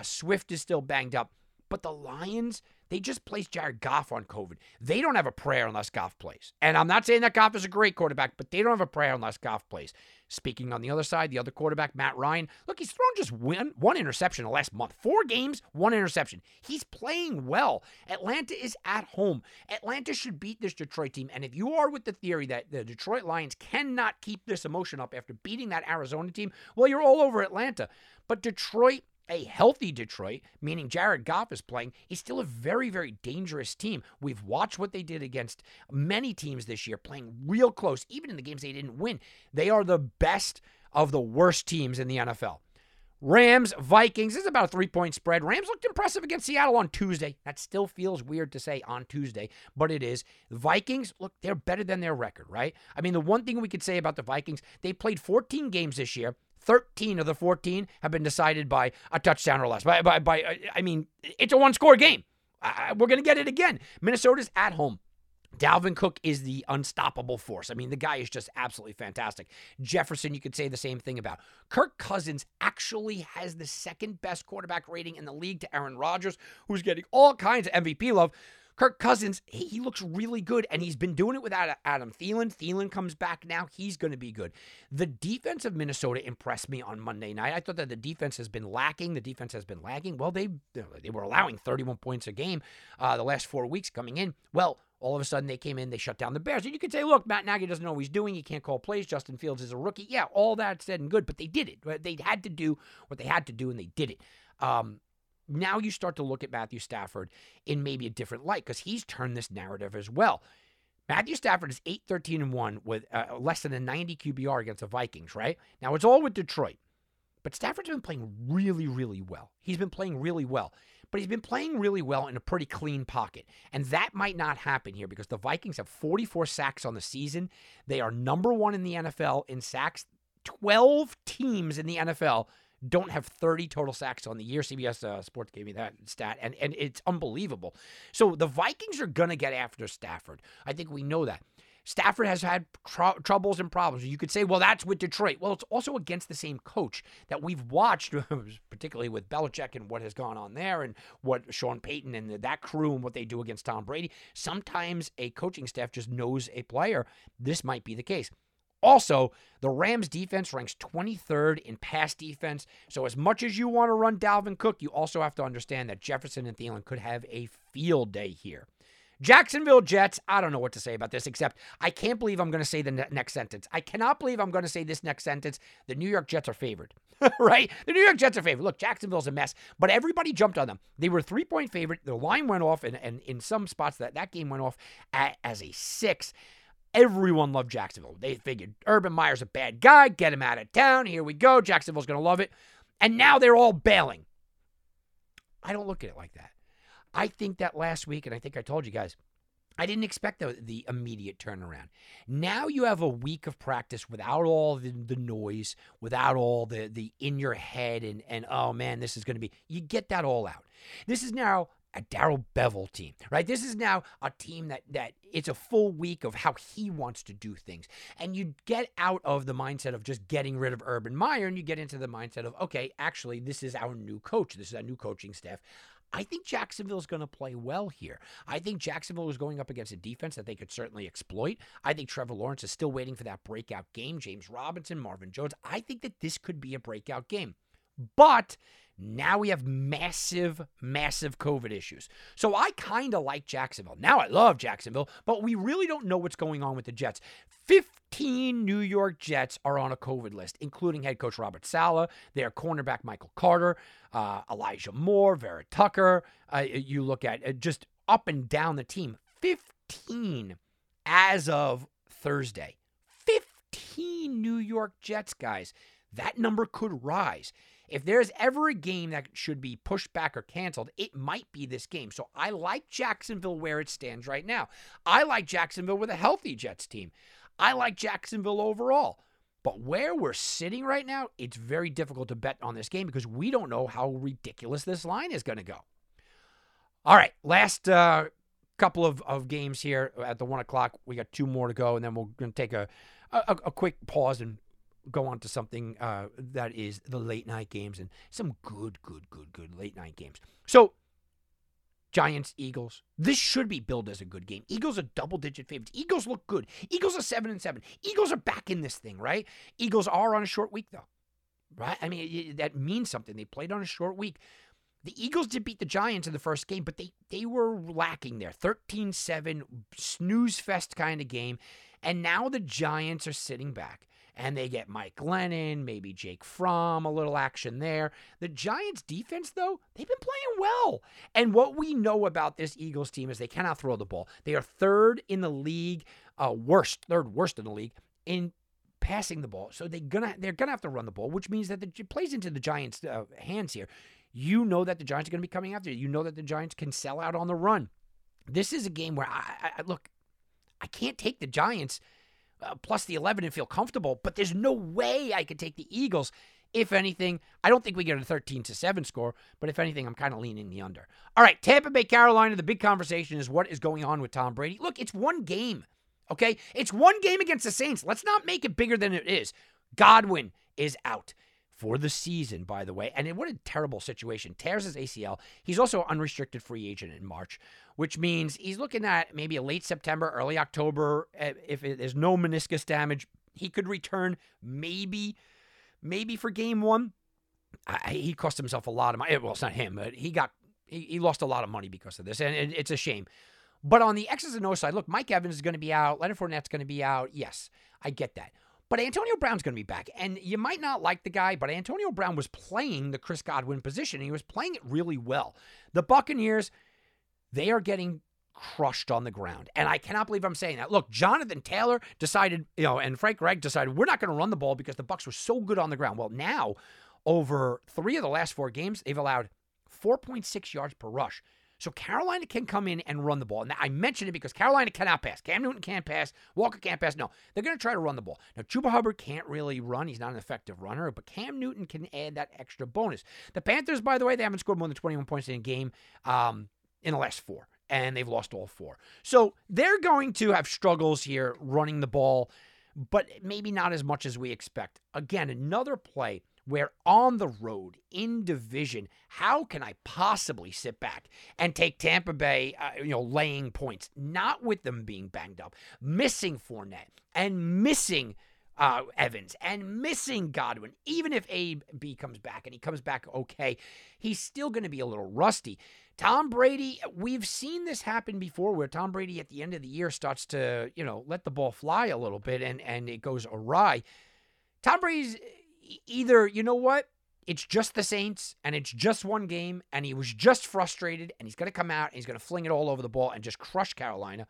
Swift is still banged up, but the Lions, they just placed Jared Goff on COVID. They don't have a prayer unless Goff plays. And I'm not saying that Goff is a great quarterback, but they don't have a prayer unless Goff plays. Speaking on the other side, the other quarterback, Matt Ryan, look, he's thrown just one interception in the last month. 4 games, 1 interception. He's playing well. Atlanta is at home. Atlanta should beat this Detroit team. And if you are with the theory that the Detroit Lions cannot keep this emotion up after beating that Arizona team, well, you're all over Atlanta. But Detroit, a healthy Detroit, meaning Jared Goff is playing, is still a very, very dangerous team. We've watched what they did against many teams this year, playing real close, even in the games they didn't win. They are the best of the worst teams in the NFL. Rams, Vikings, this is about a 3-point spread. Rams looked impressive against Seattle on Tuesday. That still feels weird to say on Tuesday, but it is. The Vikings, look, they're better than their record, right? I mean, the one thing we could say about the Vikings, they played 14 games this year. 13 of the 14 have been decided by a touchdown or less. It's a one-score game. We're going to get it again. Minnesota's at home. Dalvin Cook is the unstoppable force. I mean, the guy is just absolutely fantastic. Jefferson, you could say the same thing about. Kirk Cousins actually has the second-best quarterback rating in the league to Aaron Rodgers, who's getting all kinds of MVP love. Kirk Cousins, he looks really good, and he's been doing it without Adam Thielen. Thielen comes back now. He's going to be good. The defense of Minnesota impressed me on Monday night. I thought that the defense has been lacking. Well, they were allowing 31 points a game the last 4 weeks coming in. Well, all of a sudden they came in, they shut down the Bears. And you could say, look, Matt Nagy doesn't know what he's doing. He can't call plays. Justin Fields is a rookie. Yeah, all that said and good, but they did it. They had to do what they had to do, and they did it. Now you start to look at Matthew Stafford in maybe a different light because he's turned this narrative as well. Matthew Stafford is 8-13-1 with less than a 90 QBR against the Vikings, right? Now, it's all with Detroit, but Stafford's been playing really, really well. But he's been playing really well in a pretty clean pocket. And that might not happen here because the Vikings have 44 sacks on the season. They are number 1 in the NFL in sacks. 12 teams in the NFL don't have 30 total sacks on the year. CBS Sports gave me that stat, and it's unbelievable. So the Vikings are going to get after Stafford. I think we know that. Stafford has had troubles and problems. You could say, well, that's with Detroit. Well, it's also against the same coach that we've watched, particularly with Belichick and what has gone on there and what Sean Payton and that crew and what they do against Tom Brady. Sometimes a coaching staff just knows a player. This might be the case. Also, the Rams defense ranks 23rd in pass defense. So as much as you want to run Dalvin Cook, you also have to understand that Jefferson and Thielen could have a field day here. Jacksonville Jets, I don't know what to say about this, except I can't believe I'm going to say the next sentence. I cannot believe I'm going to say this next sentence. The New York Jets are favored, right? The New York Jets are favored. Look, Jacksonville's a mess, but everybody jumped on them. They were a 3-point favorite. The line went off, and in some spots that game went off as a 6. Everyone loved Jacksonville. They figured Urban Meyer's a bad guy. Get him out of town. Here we go. Jacksonville's going to love it. And now they're all bailing. I don't look at it like that. I think that last week, and I think I told you guys, I didn't expect the immediate turnaround. Now you have a week of practice without all the noise, without all the in your head and oh man, this is going to be, you get that all out. This is now a Darryl Bevell team, right? This is now a team that it's a full week of how he wants to do things. And you get out of the mindset of just getting rid of Urban Meyer and you get into the mindset of, okay, actually, this is our new coach. This is our new coaching staff. I think Jacksonville is going to play well here. I think Jacksonville is going up against a defense that they could certainly exploit. I think Trevor Lawrence is still waiting for that breakout game. James Robinson, Marvin Jones. I think that this could be a breakout game. But now we have massive, massive COVID issues. So I kind of like Jacksonville. Now I love Jacksonville, but we really don't know what's going on with the Jets. 15 New York Jets are on a COVID list, including head coach Robert Saleh, their cornerback Michael Carter, Elijah Moore, Vera Tucker. You look at just up and down the team. 15 as of Thursday. 15 New York Jets, guys. That number could rise. If there's ever a game that should be pushed back or canceled, it might be this game. So I like Jacksonville where it stands right now. I like Jacksonville with a healthy Jets team. I like Jacksonville overall. But where we're sitting right now, it's very difficult to bet on this game because we don't know how ridiculous this line is going to go. All right, last couple of games here at the 1 o'clock. We got two more to go, and then we're going to take a quick pause and go on to something that is the late-night games and some good late-night games. So, Giants, Eagles. This should be billed as a good game. Eagles are double-digit favorites. Eagles look good. Eagles are 7-7. Eagles are back in this thing, right? Eagles are on a short week, though, right? I mean, that means something. They played on a short week. The Eagles did beat the Giants in the first game, but they were lacking there. 13-7, snooze-fest kind of game. And now the Giants are sitting back. And they get Mike Lennon, maybe Jake Fromm, a little action there. The Giants' defense, though, they've been playing well. And what we know about this Eagles team is they cannot throw the ball. They are third worst in the league in passing the ball. So they're gonna have to run the ball, which means that it plays into the Giants' hands here. You know that the Giants are going to be coming after you. You know that the Giants can sell out on the run. This is a game where I can't take the Giants. Plus the 11 and feel comfortable, but there's no way I could take the Eagles. If anything, I don't think we get a 13-7 score, but if anything, I'm kind of leaning the under. All right, Tampa Bay, Carolina, the big conversation is what is going on with Tom Brady. Look, it's one game, okay? It's one game against the Saints. Let's not make it bigger than it is. Godwin is out for the season, by the way, and what a terrible situation. Tears his ACL. He's also unrestricted free agent in March, which means he's looking at maybe a late September, early October. If there's no meniscus damage, he could return maybe for game one. He cost himself a lot of money. Well, it's not him, but he lost a lot of money because of this, and it's a shame. But on the X's and O's side, look, Mike Evans is going to be out. Leonard Fournette's going to be out. Yes, I get that. But Antonio Brown's going to be back. And you might not like the guy, but Antonio Brown was playing the Chris Godwin position, and he was playing it really well. The Buccaneers, they are getting crushed on the ground. And I cannot believe I'm saying that. Look, Jonathan Taylor decided, and Frank Reich decided, we're not going to run the ball because the Bucs were so good on the ground. Well, now, over 3 of the last 4 games, they've allowed 4.6 yards per rush. So Carolina can come in and run the ball. And I mentioned it because Carolina cannot pass. Cam Newton can't pass. Walker can't pass. No, they're going to try to run the ball. Now, Chuba Hubbard can't really run. He's not an effective runner, but Cam Newton can add that extra bonus. The Panthers, by the way, they haven't scored more than 21 points in a game in the last 4, and they've lost all 4. So they're going to have struggles here running the ball, but maybe not as much as we expect. Again, another play. We're on the road, in division. How can I possibly sit back and take Tampa Bay, laying points? Not with them being banged up. Missing Fournette and missing Evans and missing Godwin. Even if A.B. comes back and he comes back okay, he's still going to be a little rusty. Tom Brady, we've seen this happen before where Tom Brady at the end of the year starts to, let the ball fly a little bit and it goes awry. Tom Brady's... Either, you know what, it's just the Saints and it's just one game and he was just frustrated and he's going to come out and he's going to fling it all over the ball and just crush Carolina,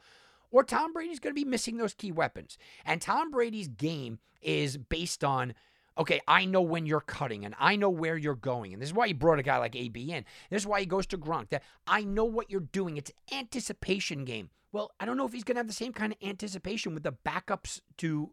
or Tom Brady's going to be missing those key weapons. And Tom Brady's game is based on, okay, I know when you're cutting and I know where you're going. And this is why he brought a guy like AB in. This is why he goes to Gronk. That I know what you're doing. It's anticipation game. Well, I don't know if he's going to have the same kind of anticipation with the backups to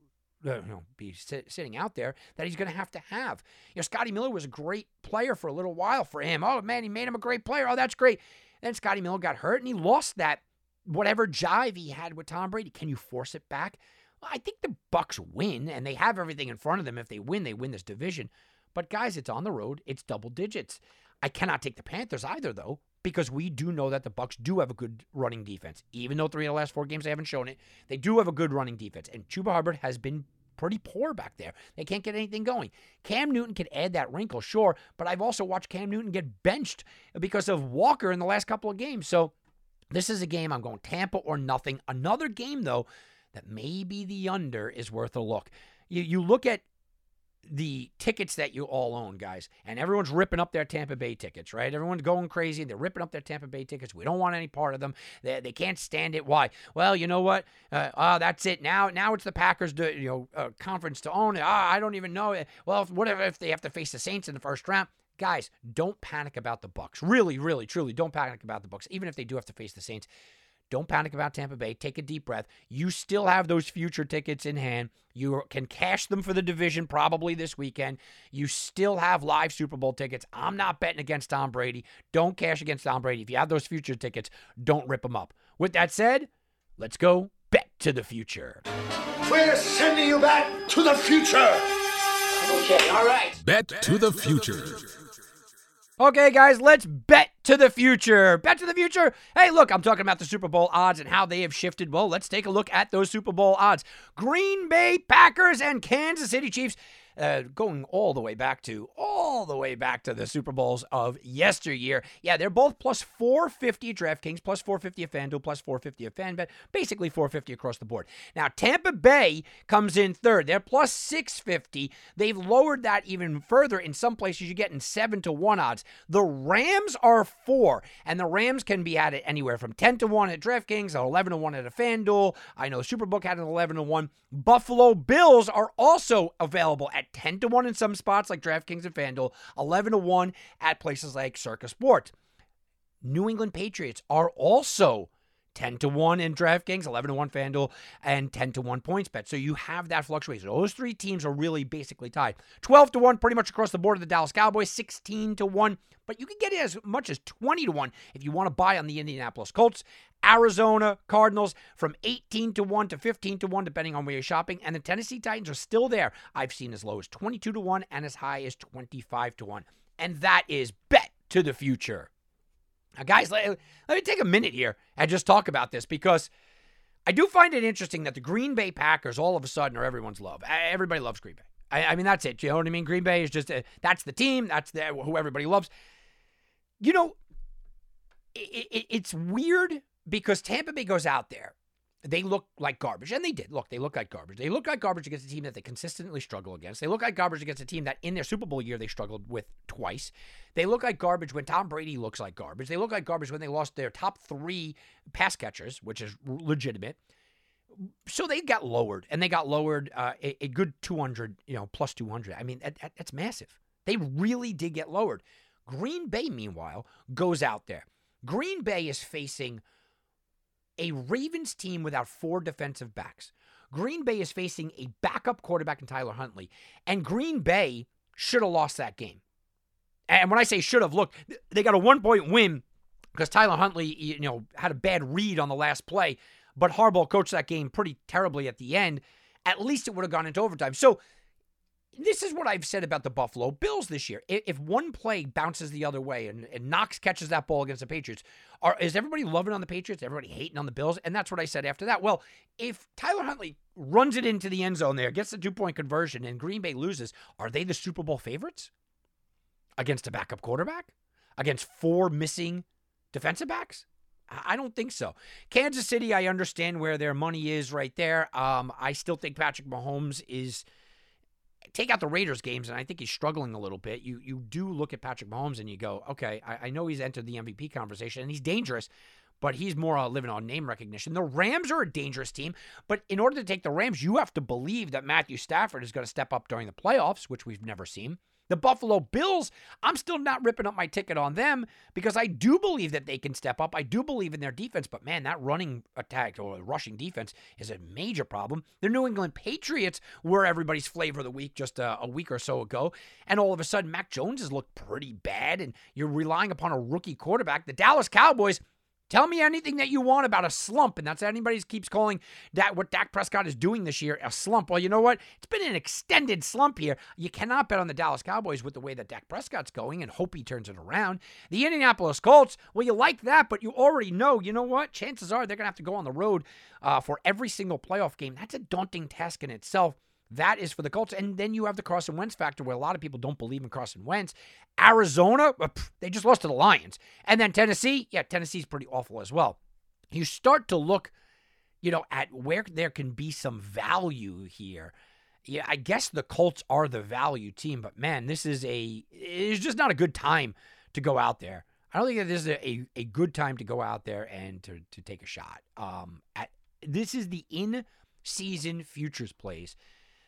be sitting out there that he's going to have. You know, Scotty Miller was a great player for a little while for him. Oh, man, he made him a great player. Oh, that's great. Then Scotty Miller got hurt and he lost that whatever jive he had with Tom Brady. Can you force it back? I think the Bucks win, and they have everything in front of them. If they win this division. But, guys, it's on the road. It's double digits. I cannot take the Panthers either, though, because we do know that the Bucks do have a good running defense. Even though 3 of the last 4 games they haven't shown it, they do have a good running defense. And Chuba Hubbard has been pretty poor back there. They can't get anything going. Cam Newton can add that wrinkle, sure, but I've also watched Cam Newton get benched because of Walker in the last couple of games. So this is a game I'm going Tampa or nothing. Another game, though, that maybe the under is worth a look. You look at the tickets that you all own, guys, and everyone's ripping up their Tampa Bay tickets, right? Everyone's going crazy. They're ripping up their Tampa Bay tickets. We don't want any part of them. They can't stand it. Why? Well, you know what? That's it. Now it's the Packers conference to own. I don't even know. Well, whatever if they have to face the Saints in the first round. Guys, don't panic about the Bucks. Really, really, truly, don't panic about the Bucks, even if they do have to face the Saints. Don't panic about Tampa Bay. Take a deep breath. You still have those future tickets in hand. You can cash them for the division probably this weekend. You still have live Super Bowl tickets. I'm not betting against Tom Brady. Don't cash against Tom Brady. If you have those future tickets, don't rip them up. With that said, let's go bet to the future. We're sending you back to the future. Okay, all right. Bet to the future. Okay, guys, let's bet to the future. Bet to the future. Hey, look, I'm talking about the Super Bowl odds and how they have shifted. Well, let's take a look at those Super Bowl odds. Green Bay Packers and Kansas City Chiefs going all the way back to the Super Bowls of yesteryear. Yeah, they're both plus 450 at DraftKings, plus 450 at FanDuel, plus 450 at FanBet, basically 450 across the board. Now, Tampa Bay comes in third. They're plus 650. They've lowered that even further. In some places, you're getting 7-1 odds. The Rams are 4, and the Rams can be at it anywhere from 10-1 at DraftKings, 11-1 at a FanDuel. I know Superbook had an 11-1. Buffalo Bills are also available at 10-1 in some spots like DraftKings and FanDuel, 11-1 at places like Circa Sports. New England Patriots are also 10-1 in DraftKings, 11-1 FanDuel, and 10-1 PointsBet. So you have that fluctuation. Those 3 teams are really basically tied. 12-1 pretty much across the board of the Dallas Cowboys, 16-1. But you can get it as much as 20-1 if you want to buy on the Indianapolis Colts. Arizona Cardinals from 18-1 to 15-1, depending on where you're shopping. And the Tennessee Titans are still there. I've seen as low as 22-1 and as high as 25-1. And that is bet to the future. Now, guys, let me take a minute here and just talk about this, because I do find it interesting that the Green Bay Packers all of a sudden are everyone's love. Everybody loves Green Bay. I mean, that's it. You know what I mean? Green Bay is just, that's the team. That's who everybody loves. You know, it's weird because Tampa Bay goes out there. They look like garbage, and they did. Look, they look like garbage. They look like garbage against a team that they consistently struggle against. They look like garbage against a team that in their Super Bowl year they struggled with twice. They look like garbage when Tom Brady looks like garbage. They look like garbage when they lost their top 3 pass catchers, which is legitimate. So they got lowered, and they got lowered a good 200, plus 200. I mean, that's massive. They really did get lowered. Green Bay, meanwhile, goes out there. Green Bay is facing a Ravens team without 4 defensive backs. Green Bay is facing a backup quarterback in Tyler Huntley. And Green Bay should have lost that game. And when I say should have, look, they got a 1-point win because Tyler Huntley, had a bad read on the last play. But Harbaugh coached that game pretty terribly at the end. At least it would have gone into overtime. So this is what I've said about the Buffalo Bills this year. If one play bounces the other way and Knox catches that ball against the Patriots, is everybody loving on the Patriots? Everybody hating on the Bills? And that's what I said after that. Well, if Tyler Huntley runs it into the end zone there, gets the 2-point conversion, and Green Bay loses, are they the Super Bowl favorites? Against a backup quarterback? Against 4 missing defensive backs? I don't think so. Kansas City, I understand where their money is right there. I still think Patrick Mahomes is... Take out the Raiders games, and I think he's struggling a little bit. You do look at Patrick Mahomes, and you go, okay, I know he's entered the MVP conversation, and he's dangerous, but he's more living on name recognition. The Rams are a dangerous team, but in order to take the Rams, you have to believe that Matthew Stafford is going to step up during the playoffs, which we've never seen. The Buffalo Bills, I'm still not ripping up my ticket on them because I do believe that they can step up. I do believe in their defense, but man, that running attack or rushing defense is a major problem. The New England Patriots were everybody's flavor of the week just a week or so ago, and all of a sudden, Mac Jones has looked pretty bad, and you're relying upon a rookie quarterback. The Dallas Cowboys, tell me anything that you want about a slump, and that's anybody keeps calling that what Dak Prescott is doing this year a slump. Well, you know what? It's been an extended slump here. You cannot bet on the Dallas Cowboys with the way that Dak Prescott's going and hope he turns it around. The Indianapolis Colts, well, you like that, but you already know, you know what? Chances are they're going to have to go on the road for every single playoff game. That's a daunting task in itself. That is for the Colts. And then you have the Carson Wentz factor where a lot of people don't believe in Carson Wentz. Arizona, they just lost to the Lions. And then Tennessee, yeah, Tennessee's pretty awful as well. You start to look, you know, at where there can be some value here. Yeah, I guess the Colts are the value team, but man, this is it's just not a good time to go out there. I don't think that this is a good time to go out there and to take a shot. This is the in-season futures plays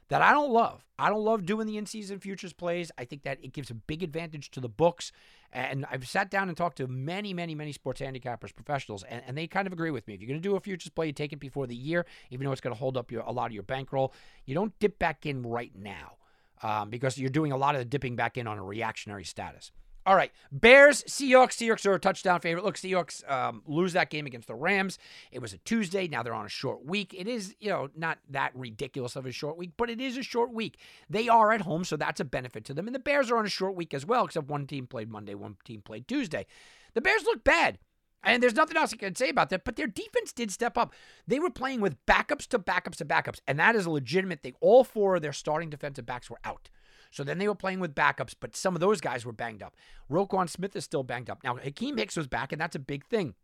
that I don't love. I don't love doing the in-season futures plays. I think that it gives a big advantage to the books. And I've sat down and talked to many, many, many sports handicappers, professionals, and they kind of agree with me. If you're going to do a futures play, you take it before the year, even though it's going to hold up a lot of your bankroll. You don't dip back in right now because you're doing a lot of the dipping back in on a reactionary status. All right, Bears, Seahawks. Seahawks are a touchdown favorite. Look, Seahawks lose that game against the Rams. It was a Tuesday. Now they're on a short week. It is, you know, not that ridiculous of a short week, but it is a short week. They are at home, so that's a benefit to them. And the Bears are on a short week as well, except one team played Monday, one team played Tuesday. The Bears look bad, and there's nothing else I can say about that, but their defense did step up. They were playing with backups to backups to backups, and that is a legitimate thing. All four of their starting defensive backs were out. So then they were playing with backups, but some of those guys were banged up. Roquan Smith is still banged up. Now, Hakeem Hicks was back, and that's a big thing.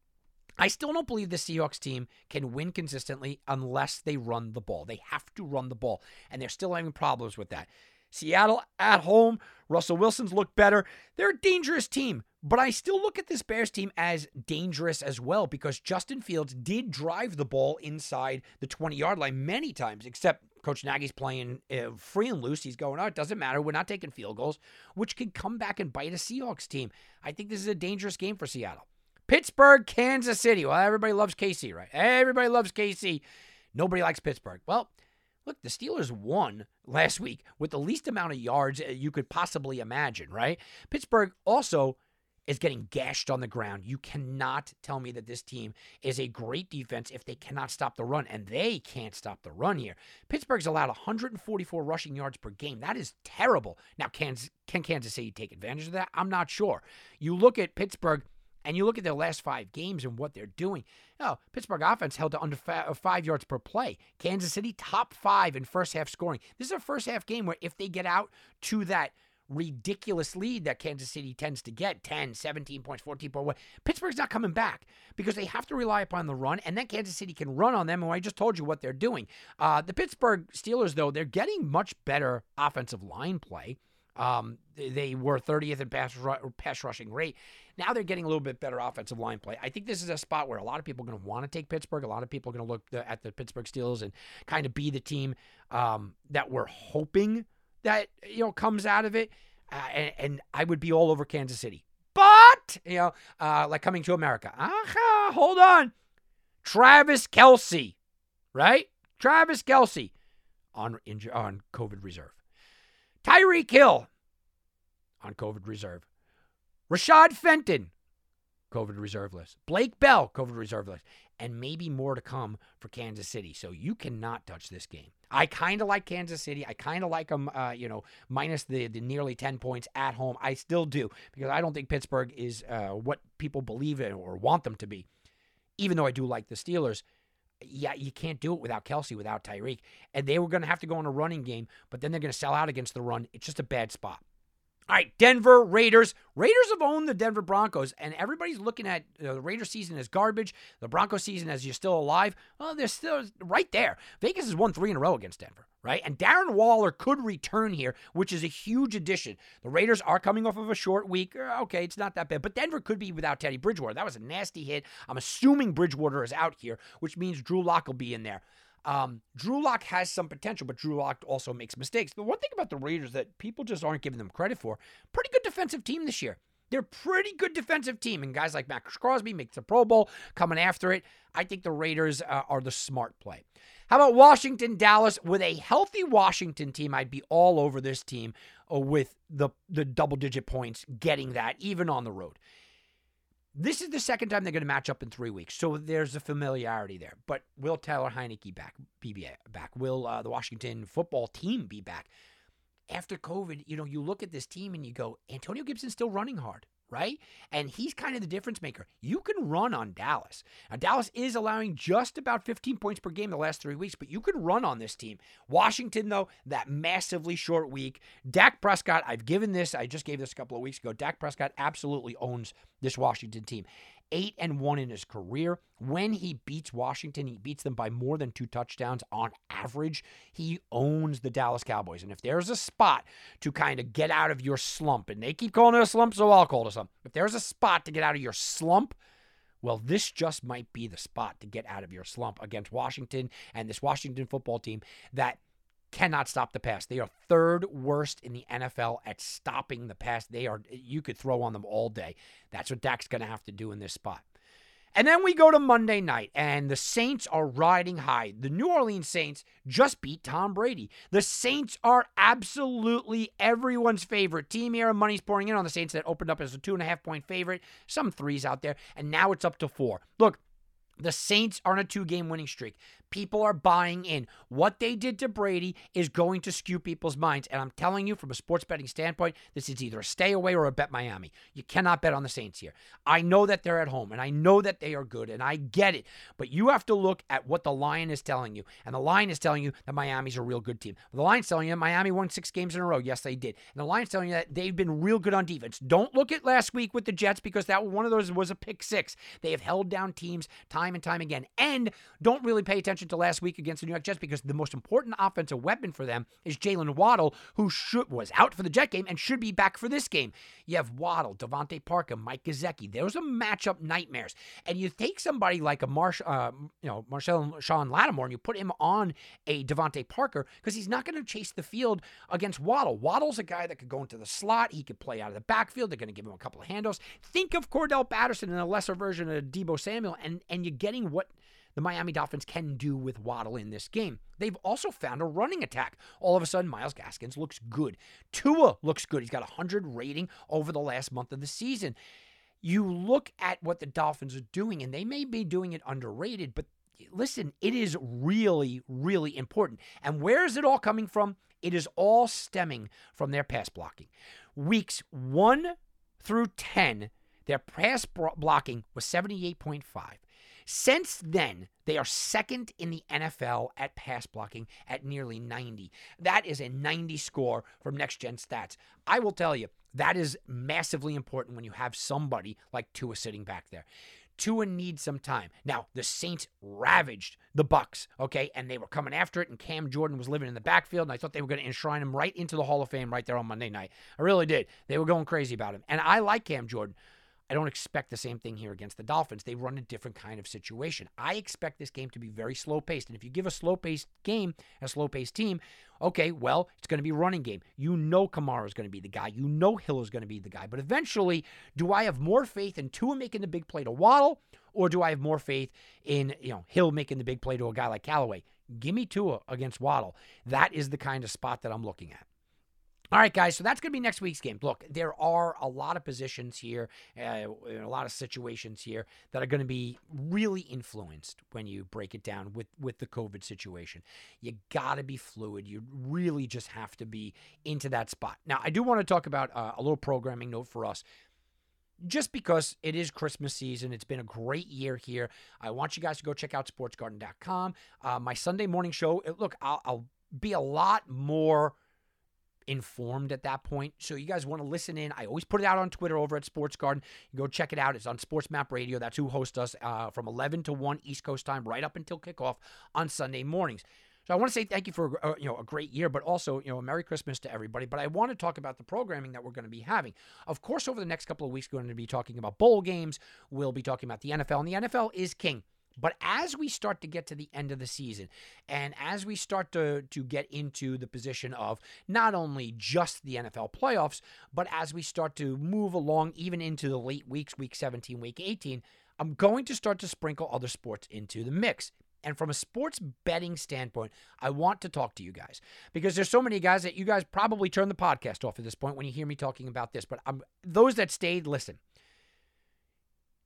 I still don't believe the Seahawks team can win consistently unless they run the ball. They have to run the ball, and they're still having problems with that. Seattle at home. Russell Wilson's looked better. They're a dangerous team, but I still look at this Bears team as dangerous as well because Justin Fields did drive the ball inside the 20-yard line many times, except Coach Nagy's playing free and loose. He's going, oh, it doesn't matter. We're not taking field goals, which can come back and bite a Seahawks team. I think this is a dangerous game for Seattle. Pittsburgh, Kansas City. Well, everybody loves KC, right? Everybody loves KC. Nobody likes Pittsburgh. Well, look, the Steelers won last week with the least amount of yards you could possibly imagine, right? Pittsburgh also is getting gashed on the ground. You cannot tell me that this team is a great defense if they cannot stop the run, and they can't stop the run here. Pittsburgh's allowed 144 rushing yards per game. That is terrible. Now, can Kansas City take advantage of that? I'm not sure. You look at Pittsburgh, and you look at their last five games and what they're doing. Oh, Pittsburgh offense held to under 5 yards per play. Kansas City, top five in first-half scoring. This is a first-half game where if they get out to that ridiculous lead that Kansas City tends to get, 10, 17 points, 14 points. Pittsburgh's not coming back because they have to rely upon the run, and then Kansas City can run on them, and I just told you what they're doing. The Pittsburgh Steelers, though, they're getting much better offensive line play. They were 30th in pass rushing rate. Now they're getting a little bit better offensive line play. I think this is a spot where a lot of people are going to want to take Pittsburgh. A lot of people are going to look at the Pittsburgh Steelers and kind of be the team that we're hoping that, you know, comes out of it, and I would be all over Kansas City. But, you know, like Coming to America. Hold on. Travis Kelce, right? Travis Kelce on COVID reserve. Tyreek Hill on COVID reserve. Rashad Fenton, COVID reserve list. Blake Bell, COVID reserve list. And maybe more to come for Kansas City. So you cannot touch this game. I kind of like Kansas City. I kind of like them, you know, minus the nearly 10 points at home. I still do because I don't think Pittsburgh is what people believe in or want them to be. Even though I do like the Steelers, yeah, you can't do it without Kelce, without Tyreek. And they were going to have to go on a running game, but then they're going to sell out against the run. It's just a bad spot. All right, Denver Raiders. Raiders have owned the Denver Broncos, and everybody's looking at the Raiders season as garbage, the Broncos season as you're still alive. Well, they're still right there. Vegas has won 3 in a row against Denver, right? And Darren Waller could return here, which is a huge addition. The Raiders are coming off of a short week. Okay, it's not that bad, but Denver could be without Teddy Bridgewater. That was a nasty hit. I'm assuming Bridgewater is out here, which means Drew Lock will be in there. Drew Lock has some potential, but Drew Lock also makes mistakes. The one thing about the Raiders that people just aren't giving them credit for, pretty good defensive team this year. They're a pretty good defensive team, and guys like Max Crosby makes the Pro Bowl, coming after it. I think the Raiders are the smart play. How about Washington, Dallas? With a healthy Washington team, I'd be all over this team with the double-digit points, getting that, even on the road. This is the second time they're going to match up in 3 weeks, so there's a familiarity there. But will Taylor Heineke be back? Will the Washington football team be back? After COVID, you know, you look at this team and you go, Antonio Gibson's still running hard, right? And he's kind of the difference maker. You can run on Dallas. Now, Dallas is allowing just about 15 points per game the last 3 weeks, but you can run on this team. Washington, though, that massively short week. Dak Prescott, I just gave this a couple of weeks ago. Dak Prescott absolutely owns this Washington team. 8-1 in his career. When he beats Washington, he beats them by more than 2 touchdowns on average. He owns the Dallas Cowboys. And if there's a spot to kind of get out of your slump, and they keep calling it a slump, so I'll call it a slump. If there's a spot to get out of your slump, well, this just might be the spot to get out of your slump against Washington and this Washington football team that cannot stop the pass. They are 3rd worst in the NFL at stopping the pass. You could throw on them all day. That's what Dak's going to have to do in this spot. And then we go to Monday night, and the Saints are riding high. The New Orleans Saints just beat Tom Brady. The Saints are absolutely everyone's favorite team here. Money's pouring in on the Saints that opened up as a 2.5-point favorite. Some 3s out there, and now it's up to 4. Look, the Saints are on a 2-game winning streak. People are buying in. What they did to Brady is going to skew people's minds. And I'm telling you, from a sports betting standpoint, this is either a stay away or a bet Miami. You cannot bet on the Saints here. I know that they're at home, and I know that they are good, and I get it. But you have to look at what the line is telling you. And the line is telling you that Miami's a real good team. The line's telling you that Miami won 6 games in a row. Yes, they did. And the line's telling you that they've been real good on defense. Don't look at last week with the Jets, because that one of those was a pick 6. They have held down teams time and time again. And don't really pay attention to last week against the New York Jets, because the most important offensive weapon for them is Jaylen Waddle, who was out for the Jet game and should be back for this game. You have Waddle, Devontae Parker, Mike Gesicki. Those are matchup nightmares. And you take somebody like Marshawn Lattimore, and you put him on a Devontae Parker, because he's not going to chase the field against Waddle. Waddle's a guy that could go into the slot. He could play out of the backfield. They're going to give him a couple of handoffs. Think of Cordell Patterson in a lesser version of Deebo Samuel, and you're getting what the Miami Dolphins can do with Waddle in this game. They've also found a running attack. All of a sudden, Myles Gaskins looks good. Tua looks good. He's got 100 rating over the last month of the season. You look at what the Dolphins are doing, and they may be doing it underrated, but listen, it is really, really important. And where is it all coming from? It is all stemming from their pass blocking. Weeks 1-10, their pass blocking was 78.5. Since then, they are 2nd in the NFL at pass blocking at nearly 90. That is a 90 score from Next Gen Stats. I will tell you, that is massively important when you have somebody like Tua sitting back there. Tua needs some time. Now, the Saints ravaged the Bucs, okay? And they were coming after it, and Cam Jordan was living in the backfield, and I thought they were going to enshrine him right into the Hall of Fame right there on Monday night. I really did. They were going crazy about him. And I like Cam Jordan. I don't expect the same thing here against the Dolphins. They run a different kind of situation. I expect this game to be very slow-paced. And if you give a slow-paced game, a slow-paced team, okay, well, it's going to be a running game. You know Kamara is going to be the guy. You know Hill is going to be the guy. But eventually, do I have more faith in Tua making the big play to Waddle, or do I have more faith in Hill making the big play to a guy like Callaway? Give me Tua against Waddle. That is the kind of spot that I'm looking at. All right, guys, so that's going to be next week's game. Look, there are a lot of positions here, a lot of situations here that are going to be really influenced when you break it down with the COVID situation. You got to be fluid. You really just have to be into that spot. Now, I do want to talk about a little programming note for us. Just because it is Christmas season, it's been a great year here. I want you guys to go check out sportsgarden.com. My Sunday morning show, look, I'll be a lot more informed at that point. So you guys want to listen in. I always put it out on Twitter over at Sports Garden. You go check it out. It's on Sports Map Radio. That's who hosts us from 11 to 1 East Coast time right up until kickoff on Sunday mornings. So I want to say thank you for a great year, but also a Merry Christmas to everybody. But I want to talk about the programming that we're going to be having. Of course, over the next couple of weeks, we're going to be talking about bowl games. We'll be talking about the NFL, and the NFL is king. But as we start to get to the end of the season, and as we start to get into the position of not only just the NFL playoffs, but as we start to move along even into the late weeks, week 17, week 18, I'm going to start to sprinkle other sports into the mix. And from a sports betting standpoint, I want to talk to you guys because there's so many guys that you guys probably turn the podcast off at this point when you hear me talking about this. But those that stayed, listen,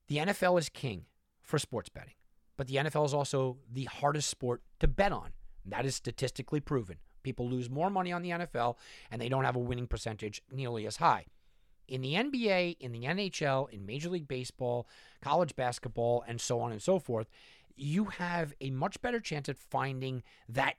the NFL is king for sports betting. But the NFL is also the hardest sport to bet on. That is statistically proven. People lose more money on the NFL, and they don't have a winning percentage nearly as high. In the NBA, in the NHL, in Major League Baseball, college basketball, and so on and so forth, you have a much better chance at finding that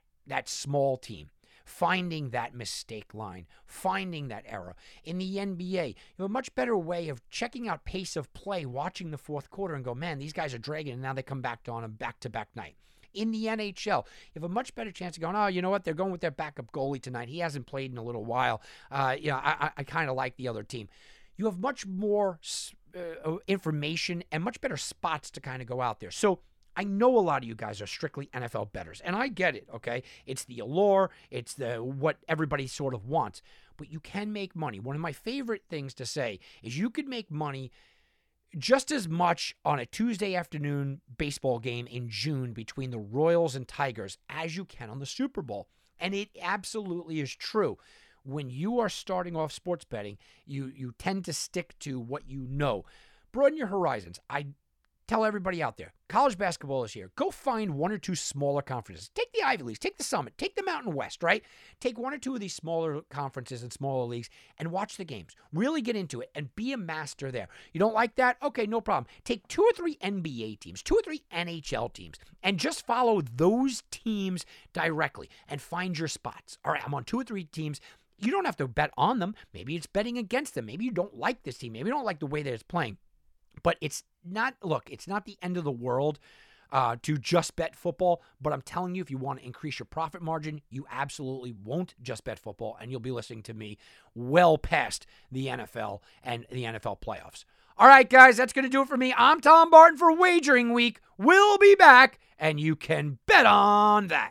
small team, finding that mistake line, finding that error. In the NBA, you have a much better way of checking out pace of play, watching the fourth quarter and go, man, these guys are dragging, and now they come back on a back-to-back night. In the NHL, you have a much better chance of going, oh, you know what, they're going with their backup goalie tonight. He hasn't played in a little while. I kind of like the other team. You have much more information and much better spots to kind of go out there. So I know a lot of you guys are strictly NFL bettors, and I get it, okay? It's the allure, it's the what everybody sort of wants, but you can make money. One of my favorite things to say is you could make money just as much on a Tuesday afternoon baseball game in June between the Royals and Tigers as you can on the Super Bowl, and it absolutely is true. When you are starting off sports betting, you tend to stick to what you know. Broaden your horizons. Tell everybody out there, college basketball is here. Go find one or two smaller conferences. Take the Ivy Leagues, take the Summit, take the Mountain West, right? Take one or two of these smaller conferences and smaller leagues and watch the games. Really get into it and be a master there. You don't like that? Okay, no problem. Take two or three NBA teams, two or three NHL teams, and just follow those teams directly and find your spots. All right, I'm on two or three teams. You don't have to bet on them. Maybe it's betting against them. Maybe you don't like this team. Maybe you don't like the way that it's playing. But it's not the end of the world to just bet football. But I'm telling you, if you want to increase your profit margin, you absolutely won't just bet football. And you'll be listening to me well past the NFL and the NFL playoffs. All right, guys, that's going to do it for me. I'm Tom Barton for Wagering Week. We'll be back, and you can bet on that.